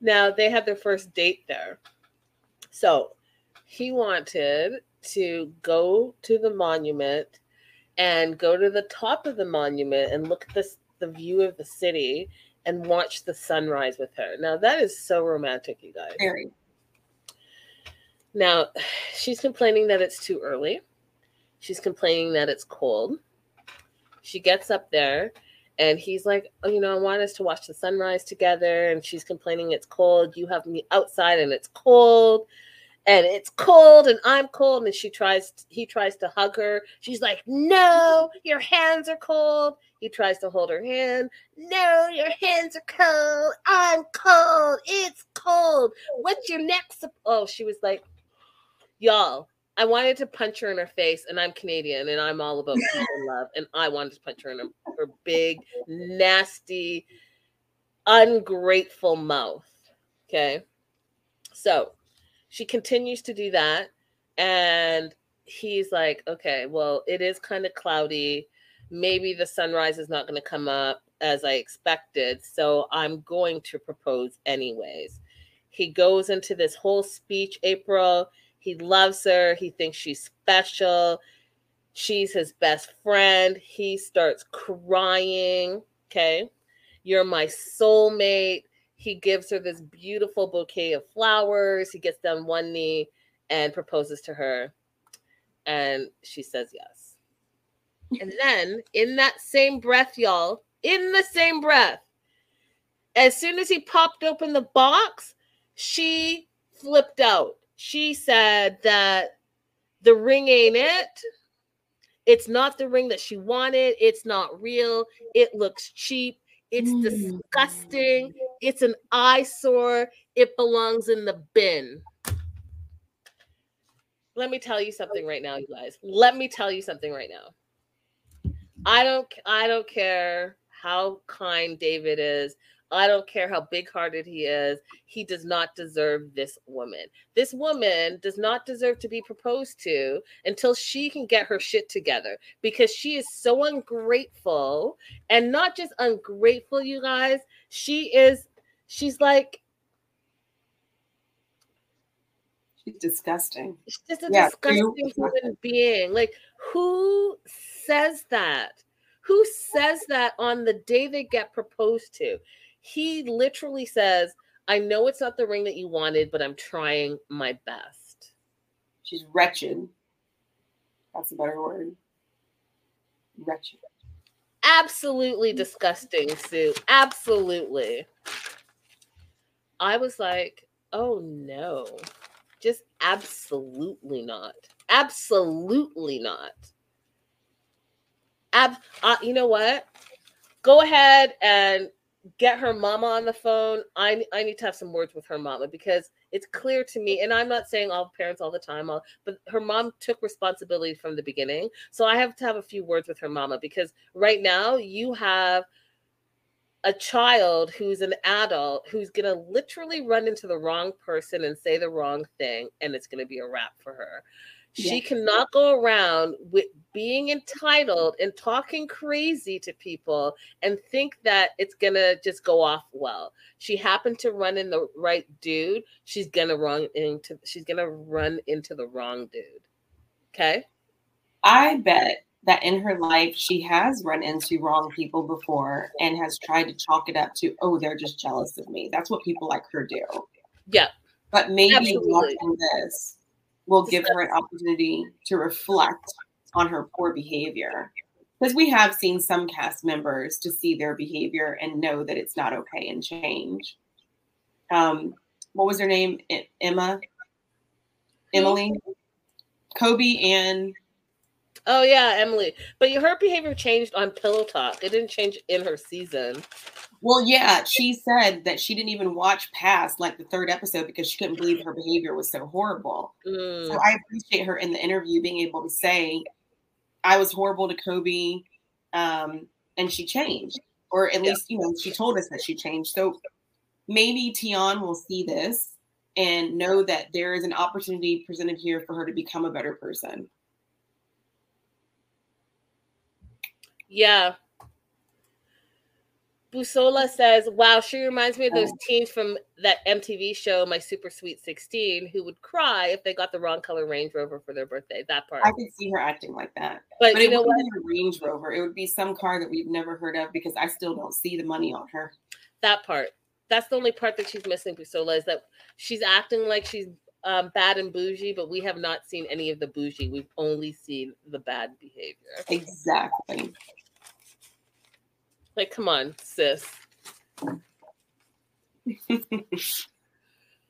Now, they had their first date there. So he wanted to go to the monument and go to the top of the monument and look at this, the view of the city, and watch the sunrise with her. Now, that is so romantic, you guys. Very. Now, she's complaining that it's too early. She's complaining that it's cold. She gets up there, and he's like, oh, you know, I want us to watch the sunrise together. And she's complaining it's cold. You have me outside, and it's cold. And it's cold, and I'm cold. And she tries, he tries to hug her. She's like, no, your hands are cold. He tries to hold her hand. No, your hands are cold. I'm cold. It's cold. What's your next? Oh, she was like, y'all, I wanted to punch her in her face, and I'm Canadian, and I'm all about peace and love, and I wanted to punch her in her, her big, nasty, ungrateful mouth, okay? So she continues to do that, and he's like, okay, well, it is kind of cloudy. Maybe the sunrise is not going to come up as I expected, so I'm going to propose anyways. He goes into this whole speech, April. He loves her. He thinks she's special. She's his best friend. He starts crying. Okay. You're my soulmate. He gives her this beautiful bouquet of flowers. He gets down one knee and proposes to her. And she says yes. And then in that same breath, y'all, in the same breath, as soon as he popped open the box, she flipped out. She said that the ring ain't it. It's not the ring that she wanted. It's not real. It looks cheap. It's mm. disgusting. It's an eyesore. It belongs in the bin. Let me tell you something right now, you guys. Let me tell you something right now. I don't, I don't care how kind David is. I don't care how big-hearted he is. He does not deserve this woman. This woman does not deserve to be proposed to until she can get her shit together, because she is so ungrateful, and not just ungrateful, you guys. She is, she's like, She's disgusting. She's just a yeah, disgusting you. human being. Like, who says that? Who says that on the day they get proposed to? He literally says, I know it's not the ring that you wanted, but I'm trying my best. She's wretched. That's a better word. Wretched. Absolutely disgusting, Sue. Absolutely. I was like, oh no. Just absolutely not. Absolutely not. Ab- uh, you know what? Go ahead and get her mama on the phone. I I need to have some words with her mama, because it's clear to me, and I'm not saying all parents all the time, all, but her mom took responsibility from the beginning. So I have to have a few words with her mama, because right now you have a child who's an adult who's going to literally run into the wrong person and say the wrong thing, and it's going to be a wrap for her. Yeah. She cannot go around with being entitled and talking crazy to people and think that it's going to just go off well. She happened to run in the right dude. She's going to run into she's going to run into the wrong dude. Okay? I bet that in her life, she has run into wrong people before and has tried to chalk it up to, oh, they're just jealous of me. That's what people like her do. Yeah. But maybe watching this will give her an opportunity to reflect on her poor behavior. Because we have seen some cast members to see their behavior and know that it's not okay and change. Um, what was her name? I- Emma? Emily? Kobe and... Oh, yeah, Emily. But her behavior changed on Pillow Talk. It didn't change in her season. Well, yeah, she said that she didn't even watch past, like, the third episode because she couldn't believe her behavior was so horrible. Mm. So I appreciate her in the interview being able to say, I was horrible to Kobe, um, and she changed. Or at yeah. least, you know, she told us that she changed. So maybe Tian will see this and know that there is an opportunity presented here for her to become a better person. Yeah. Busola says, wow, she reminds me of those teens from that M T V show, My Super Sweet sixteen, who would cry if they got the wrong color Range Rover for their birthday. That part. I could see her acting like that. But, but you it know wouldn't what? be a Range Rover. It would be some car that we've never heard of, because I still don't see the money on her. That part. That's the only part that she's missing, Busola, is that she's acting like she's um, bad and bougie, but we have not seen any of the bougie. We've only seen the bad behavior. Exactly. Like, come on, sis.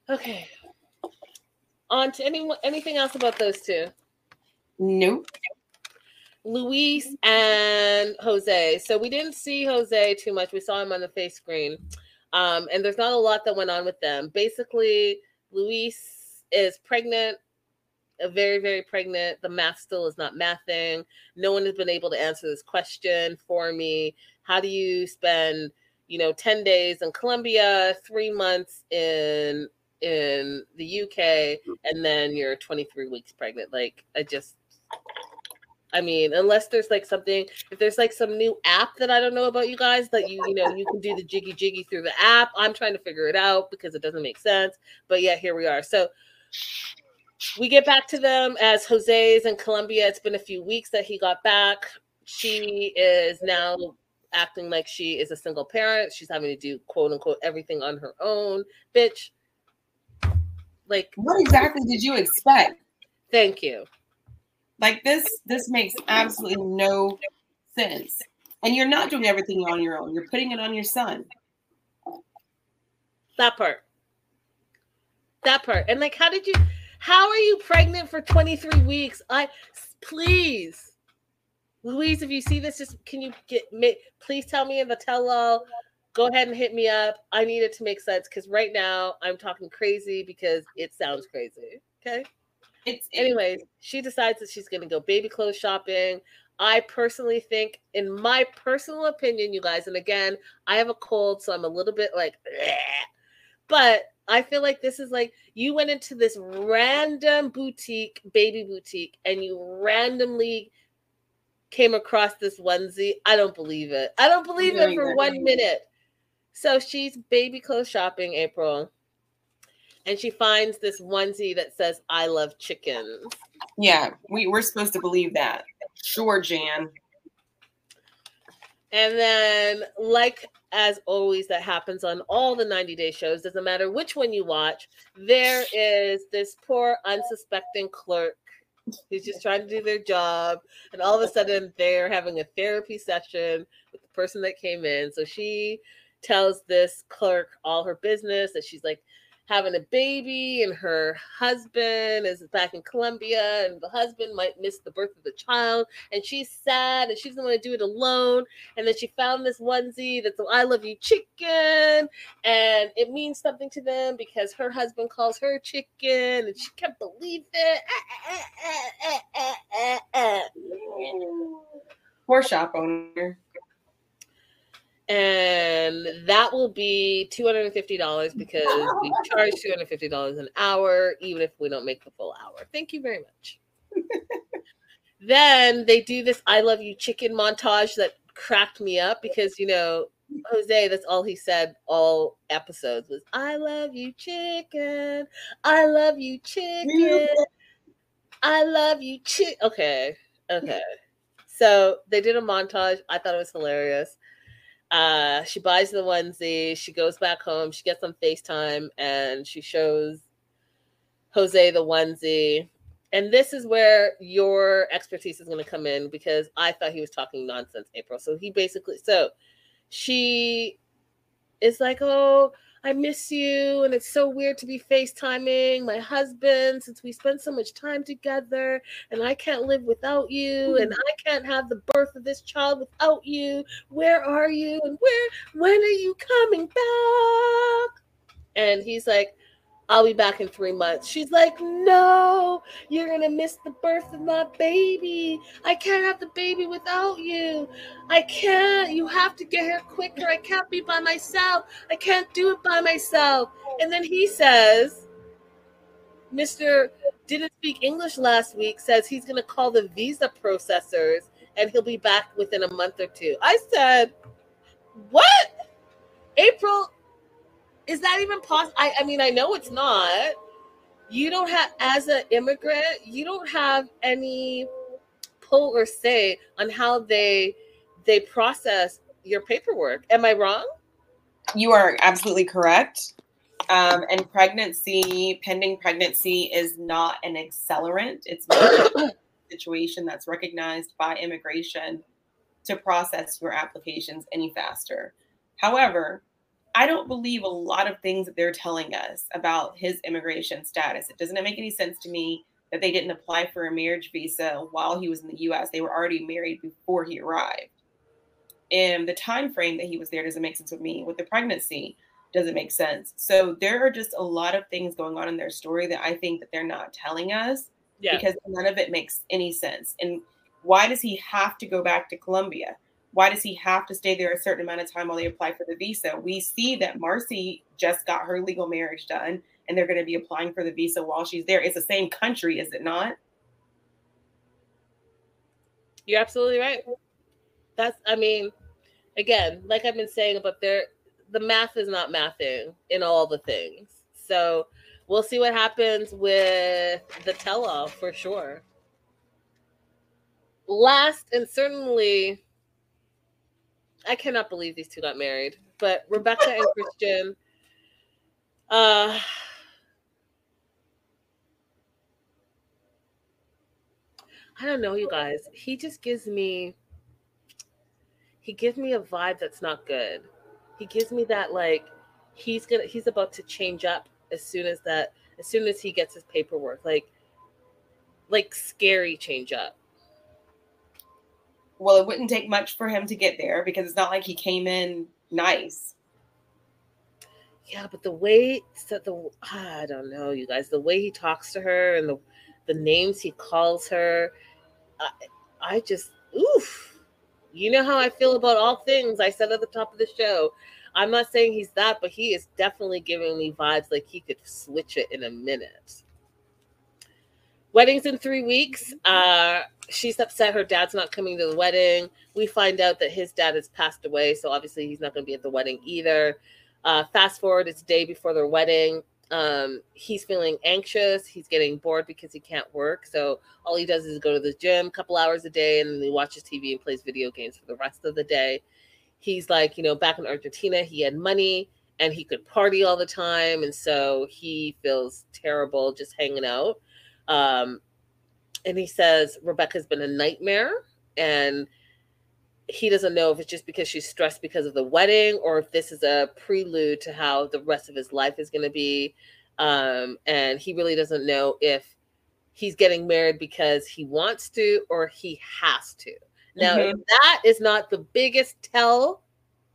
Okay. On to anyone, anything else about those two? Nope. Luis and Jose. So we didn't see Jose too much. We saw him on the face screen. Um, and there's not a lot that went on with them. Basically, Luis is pregnant. Very, very pregnant. The math still is not mathing. No one has been able to answer this question for me. How do you spend, you know, ten days in Colombia, three months in in the U K, and then you're twenty-three weeks pregnant? Like, I just, I mean, unless there's like something, if there's like some new app that I don't know about, you guys, that you, you know, you can do the jiggy jiggy through the app. I'm trying to figure it out because it doesn't make sense. But yeah, here we are. So we get back to them as Jose's in Colombia. It's been a few weeks that he got back. She is now acting like she is a single parent. She's having to do quote unquote everything on her own. Bitch, like, what exactly did you expect? Thank you. Like, this this makes absolutely no sense. And you're not doing everything on your own. You're putting it on your son. That part. That part. And like, how did you how are you pregnant for twenty-three weeks? I please Louise, if you see this, just can you get me? Please tell me in the tell-all. Go ahead and hit me up. I need it to make sense, because right now I'm talking crazy because it sounds crazy. Okay. It's anyways. She decides that she's going to go baby clothes shopping. I personally think, in my personal opinion, you guys, and again, I have a cold, so I'm a little bit like, bleh. But I feel like this is like, you went into this random boutique, baby boutique, and you randomly came across this onesie. I don't believe it. I don't believe it for one minute. So she's baby clothes shopping, April. and she finds this onesie that says, I love chickens. Yeah, we, we're supposed to believe that. Sure, Jan. And then, like as always, that happens on all the ninety day shows, doesn't matter which one you watch, there is this poor unsuspecting clerk who's just trying to do their job. And all of a sudden, they're having a therapy session with the person that came in. So she tells this clerk all her business, that she's like having a baby and her husband is back in Colombia and the husband might miss the birth of the child, and she's sad and she doesn't want to do it alone. And then she found this onesie that's I love you chicken, and it means something to them because her husband calls her chicken and she can't believe it. Ah, ah, ah, ah, ah, ah, ah. Poor shop owner. And that will be two hundred fifty dollars because we charge two hundred fifty dollars an hour, even if we don't make the full hour. Thank you very much. Then they do this I love you chicken montage that cracked me up because, you know, Jose, that's all he said all episodes was, I love you chicken. I love you chicken. I love you chicken. Okay. Okay. So they did a montage. I thought it was hilarious. Uh, she buys the onesie, she goes back home, she gets on FaceTime, and she shows Jose the onesie. And this is where your expertise is going to come in, because I thought he was talking nonsense, April. So he basically, so she is like, oh, I miss you, and it's so weird to be FaceTiming my husband since we spend so much time together, and I can't live without you, and I can't have the birth of this child without you. Where are you? And where, when are you coming back? And he's like, I'll be back in three months. She's like, no, you're going to miss the birth of my baby. I can't have the baby without you. I can't. You have to get here quicker. I can't be by myself. I can't do it by myself. And then he says, Mister didn't speak English last week, says he's going to call the visa processors and he'll be back within a month or two. I said, what? April, is that even possible? I, I mean, I know it's not. You don't have, as an immigrant, you don't have any pull or say on how they they process your paperwork. Am I wrong? You are absolutely correct. Um, and pregnancy, pending pregnancy is not an accelerant. It's not a situation that's recognized by immigration to process your applications any faster. However, I don't believe a lot of things that they're telling us about his immigration status. It doesn't make any sense to me that they didn't apply for a marriage visa while he was in the U S. They were already married before he arrived. And the time frame that he was there doesn't make sense with me. With the pregnancy, doesn't make sense. So there are just a lot of things going on in their story that I think that they're not telling us, yeah, because none of it makes any sense. And why does he have to go back to Colombia? Why does he have to stay there a certain amount of time while they apply for the visa? We see that Mercy just got her legal marriage done, and they're going to be applying for the visa while she's there. It's the same country, is it not? You're absolutely right. That's, I mean, again, like I've been saying about there, the math is not mathing in all the things. So we'll see what happens with the tell-all for sure. Last and certainly, I cannot believe these two got married, but Rebecca and Christian, uh, I don't know, you guys, he just gives me, he gives me a vibe that's not good. He gives me that, like, he's gonna, he's about to change up as soon as that, as soon as he gets his paperwork, like, like scary change up. Well, it wouldn't take much for him to get there because it's not like he came in nice. Yeah, but the way that the I don't know, you guys, the way he talks to her and the the names he calls her, I, I just oof. You know how I feel about all things I said at the top of the show. I'm not saying he's that, but he is definitely giving me vibes like he could switch it in a minute. Wedding's in three weeks. Uh, she's upset her dad's not coming to the wedding. We find out that his dad has passed away, so obviously he's not going to be at the wedding either. Uh, fast forward, it's the day before their wedding. Um, he's feeling anxious. He's getting bored because he can't work. So all he does is go to the gym a couple hours a day, and then he watches T V and plays video games for the rest of the day. He's like, you know, back in Argentina, he had money and he could party all the time. And so he feels terrible just hanging out. Um, and he says Rebecca's been a nightmare, and he doesn't know if it's just because she's stressed because of the wedding or if this is a prelude to how the rest of his life is going to be. Um, and he really doesn't know if he's getting married because he wants to or he has to. Now, mm-hmm. if that is not the biggest tell,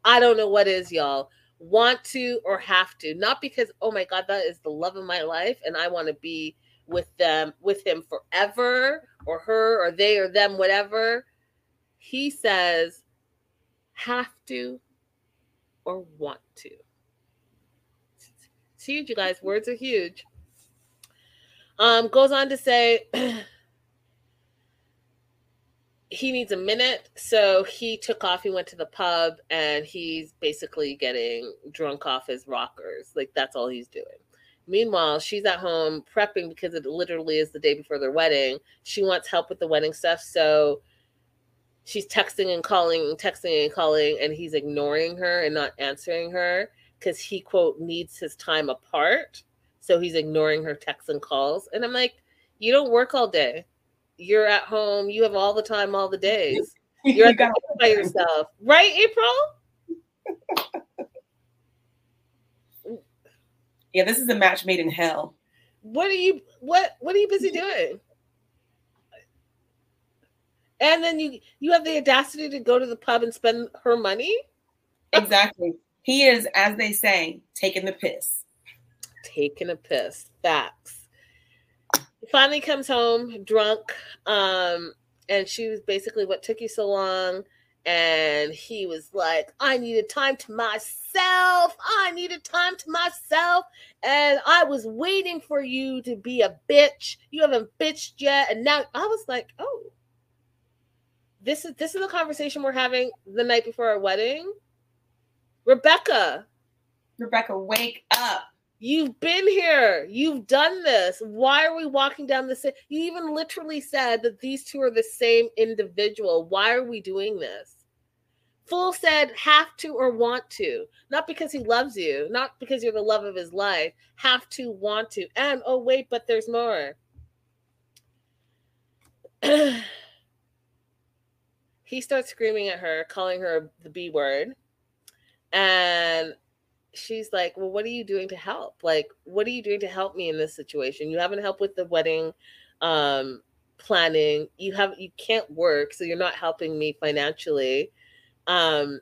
I don't know what is, y'all. Want to or have to. Not because, oh my God, that is the love of my life and I want to be with them, with him forever, or her or they or them, whatever. He says, have to or want to. It's huge, you guys. Words are huge. Um, goes on to say he needs a minute. So he took off. He went to the pub, and he's basically getting drunk off his rockers. Like, that's all he's doing. Meanwhile, she's at home prepping because it literally is the day before their wedding. She wants help with the wedding stuff. So she's texting and calling and texting and calling, and he's ignoring her and not answering her because he, quote, needs his time apart. So he's ignoring her texts and calls. And I'm like, you don't work all day. You're at home. You have all the time, all the days. You're at home by yourself. Right, April? Yeah, this is a match made in hell. What are you, what, what are you busy doing? And then you, you have the audacity to go to the pub and spend her money? Exactly. He is, as they say, taking the piss. Taking a piss. Facts. He finally comes home drunk. Um, and she was basically, what took you so long? And he was like, I needed time to myself. I needed time to myself. And I was waiting for you to be a bitch. You haven't bitched yet. And now I was like, oh. This is this is the conversation we're having the night before our wedding. Rebecca. Rebecca, wake up. You've been here. You've done this. Why are we walking down the same? You even literally said that these two are the same individual. Why are we doing this? Fool said have to or want to. Not because he loves you. Not because you're the love of his life. Have to, want to. And, oh, wait, but there's more. He starts screaming at her, calling her the B word. And she's like, well, what are you doing to help? Like, what are you doing to help me in this situation? You haven't helped with the wedding um, planning. You have, you can't work, so you're not helping me financially. Um,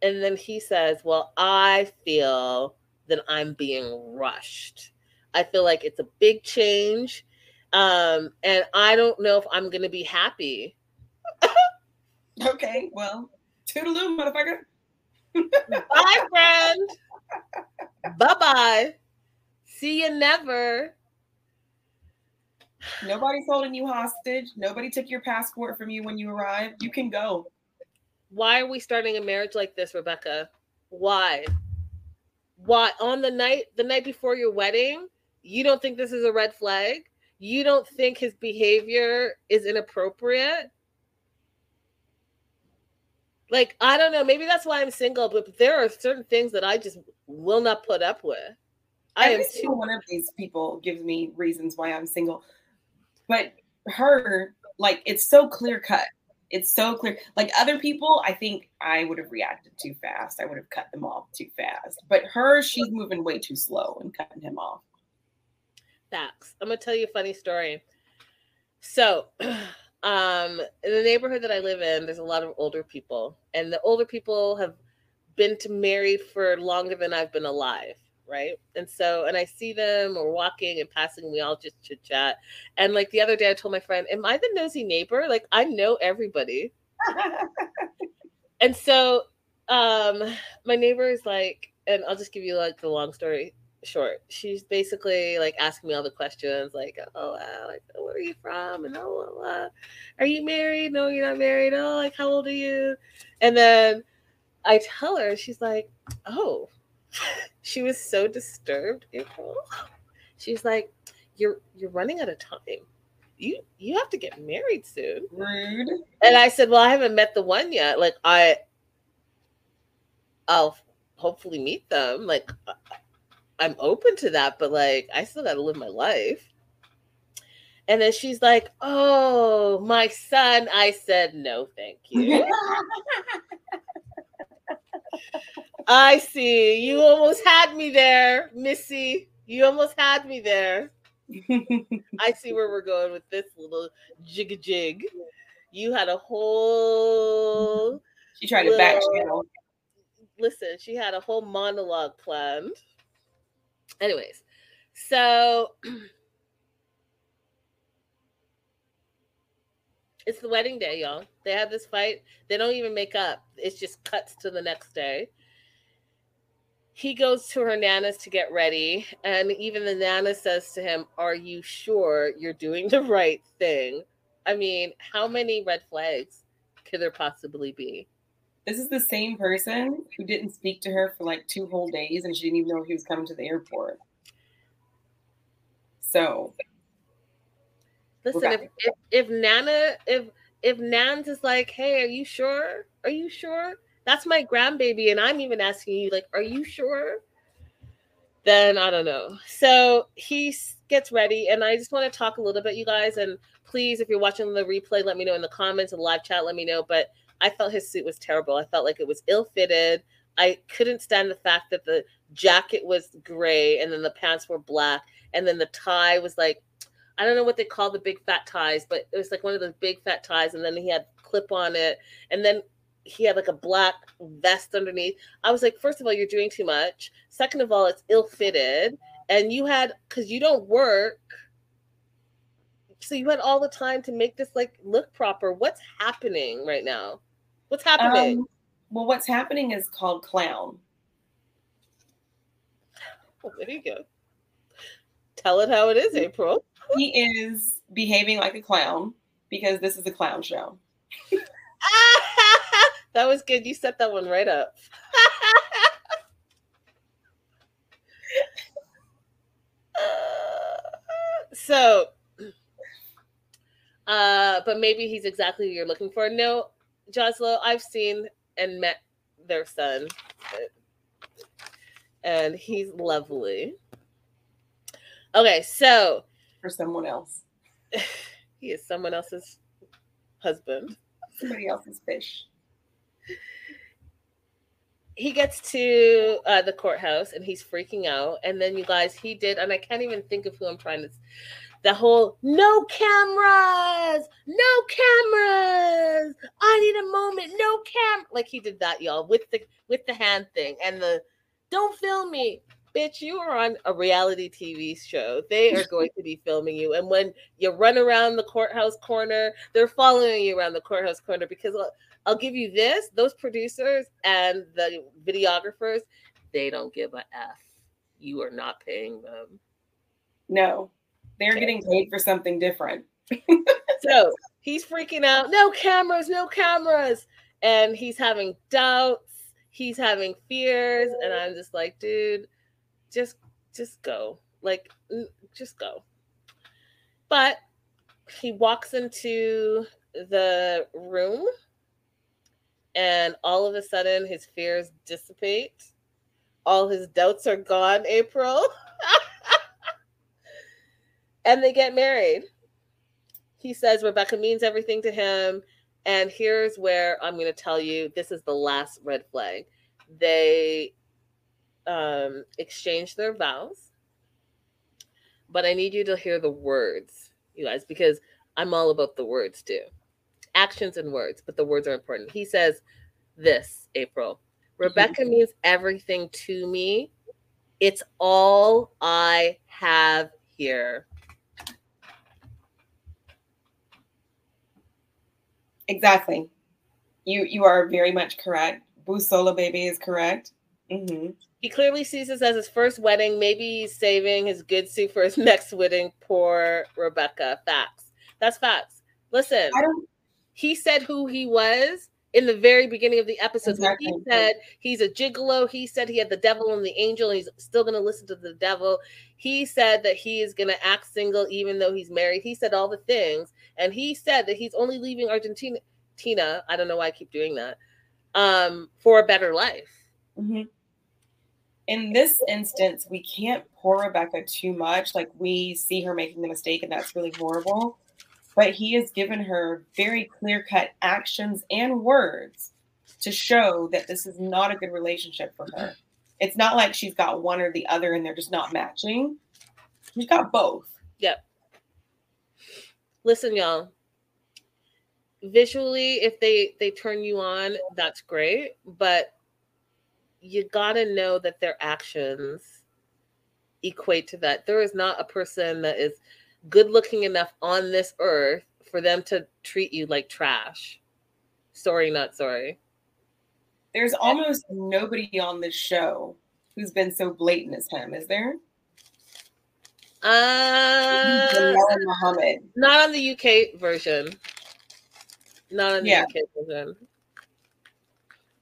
and then he says, well, I feel that I'm being rushed. I feel like it's a big change. Um, and I don't know if I'm going to be happy. Okay, well, toodaloo, motherfucker. Bye, friend. Bye-bye. See you never. Nobody's holding you hostage. Nobody took your passport from you when you arrived. You can go. Why are we starting a marriage like this, Rebecca? Why? Why? On the night, the night before your wedding, you don't think this is a red flag? You don't think his behavior is inappropriate? Like, I don't know. Maybe that's why I'm single, but there are certain things that I just will not put up with. I Every am too. One of these people gives me reasons why I'm single. But her, like, it's so clear cut. It's so clear. Like, other people, I think I would have reacted too fast. I would have cut them off too fast. But her, she's moving way too slow and cutting him off. Facts. I'm going to tell you a funny story. So, Um, in the neighborhood that I live in, there's a lot of older people, and the older people have been married for longer than I've been alive, right? And so, and I see them or walking and passing, we all just chit chat. And like the other day, I told my friend, am I the nosy neighbor? Like, I know everybody. And so, um, my neighbor is like, and I'll just give you like the long story short. She's basically like asking me all the questions, like, oh, uh, like, where are you from? And oh, uh, are you married? No, you're not married. Oh, like, how old are you? And then I tell her, she's like, oh, She was so disturbed, April. She's like, you're you're running out of time. You you have to get married soon. Rude. And I said, well, I haven't met the one yet. Like, I, I'll hopefully meet them. Like, I'm open to that, but like, I still got to live my life. And then she's like, oh, my son. I said, no, thank you. I see. You almost had me there, Missy. You almost had me there. I see where we're going with this little jig jig. You had a whole. She tried little, to back channel. Listen, she had a whole monologue planned. Anyways, so it's the wedding day, y'all. They have this fight. They don't even make up. It's just cuts to the next day. He goes to her nana's to get ready, and even the nana says to him, are you sure you're doing the right thing? I mean, how many red flags could there possibly be? This is the same person who didn't speak to her for like two whole days, and she didn't even know he was coming to the airport. So, listen, if, if if nana, if if Nans is like, hey, are you sure? Are you sure? That's my grandbaby, and I'm even asking you, like, are you sure? Then I don't know. So he gets ready, and I just want to talk a little bit, you guys, and please, if you're watching the replay, let me know in the comments and live chat, let me know, but I felt his suit was terrible. I felt like it was ill-fitted. I couldn't stand the fact that the jacket was gray, and then the pants were black, and then the tie was like, I don't know what they call the big fat ties, but it was like one of those big fat ties, and then he had clip on it, and then he had like a black vest underneath. I was like, first of all, you're doing too much. Second of all, it's ill-fitted. And you had, because you don't work, so you had all the time to make this like look proper. What's happening right now? What's happening? Um, well, what's happening is called clown. Well, there you go. Tell it how it is, April. He is behaving like a clown because this is a clown show. That was good. You set that one right up. uh, so, uh, but maybe he's exactly what you're looking for. No, Joslo, I've seen and met their son, and he's lovely. Okay, so. For someone else. He is someone else's husband. Somebody else's fish. He gets to uh, the courthouse and he's freaking out. And then, you guys, he did, and I can't even think of who I'm trying to. The whole no cameras, no cameras. I need a moment, no cam. Like he did that, y'all, with the with the hand thing and the don't film me, bitch. You are on a reality T V show. They are going to be filming you, and when you run around the courthouse corner, they're following you around the courthouse corner because. Uh, I'll give you this, those producers and the videographers, they don't give a F. You are not paying them. No, they're okay. Getting paid for something different. So he's freaking out. No cameras, no cameras. And he's having doubts. He's having fears. And I'm just like, dude, just, just go. Like, just go. But he walks into the room. And all of a sudden, his fears dissipate. All his doubts are gone, April. And they get married. He says Rebecca means everything to him. And here's where I'm going to tell you, this is the last red flag. They um, exchange their vows. But I need you to hear the words, you guys, because I'm all about the words, too. Actions and words, but the words are important. He says this, April. Rebecca mm-hmm. means everything to me. It's all I have here. Exactly. You you are very much correct. Busola baby is correct. Mm-hmm. He clearly sees this as his first wedding. Maybe he's saving his good suit for his next wedding. Poor Rebecca. Facts. That's facts. Listen. I don't- He said who he was. in the very beginning of the episode. Exactly. He said he's a gigolo. He said he had the devil and the angel, and he's still going to listen to the devil. He said that he is going to act single even though he's married. He said all the things. And he said that he's only leaving Argentina, Tina, I don't know why I keep doing that, um, for a better life. Mm-hmm. In this instance, we can't pour Rebecca too much. Like, we see her making the mistake, and that's really horrible. But he has given her very clear-cut actions and words to show that this is not a good relationship for her. It's not like she's got one or the other and they're just not matching. She's got both. Yep. Listen, y'all. Visually, if they, they turn you on, that's great. But you got to know that their actions equate to that. There is not a person that is good looking enough on this earth for them to treat you like trash. Sorry, not sorry. There's almost nobody on this show who's been so blatant as him, is there? Uh, Bilal Muhammad. Not on the U K version. Not on the yeah. U K version.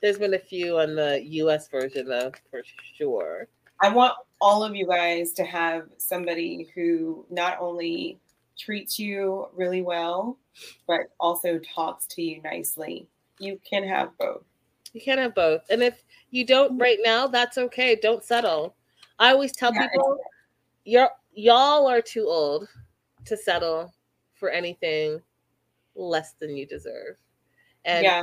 There's been a few on the U S version, though, for sure. I want all of you guys to have somebody who not only treats you really well, but also talks to you nicely. You can have both. You can have both. And if you don't right now, that's okay. Don't settle. I always tell yeah, people, you're, y'all are too old to settle for anything less than you deserve. And yeah.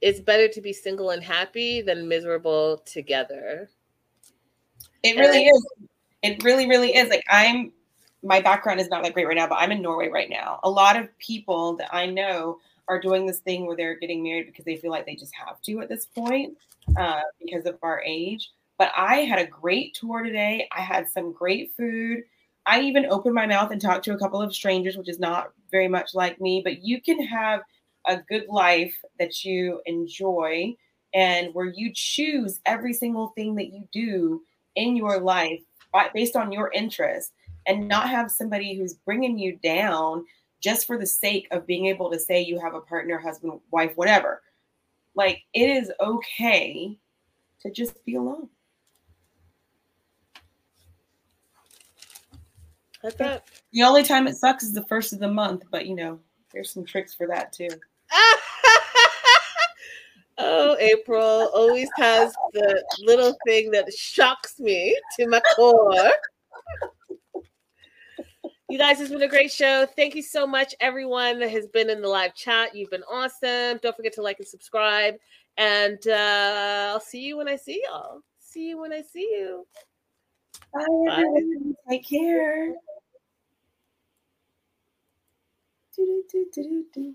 it's better to be single and happy than miserable together. It really is. It really, really is. Like, I'm, my background is not that great right now, but I'm in Norway right now. A lot of people that I know are doing this thing where they're getting married because they feel like they just have to at this point uh, because of our age. But I had a great tour today. I had some great food. I even opened my mouth and talked to a couple of strangers, which is not very much like me, but you can have a good life that you enjoy and where you choose every single thing that you do in your life based on your interests, and not have somebody who's bringing you down just for the sake of being able to say you have a partner, husband, wife, whatever. Like, it is okay to just be alone. That's it. The only time it sucks is the first of the month, but you know, there's some tricks for that too. Oh, April always has the little thing that shocks me to my core. You guys, it's been a great show. Thank you so much, everyone that has been in the live chat. You've been awesome. Don't forget to like and subscribe. And uh, I'll see you when I see y'all. See you when I see you. Bye, everyone. Bye. Take care. Do, do, do, do, do.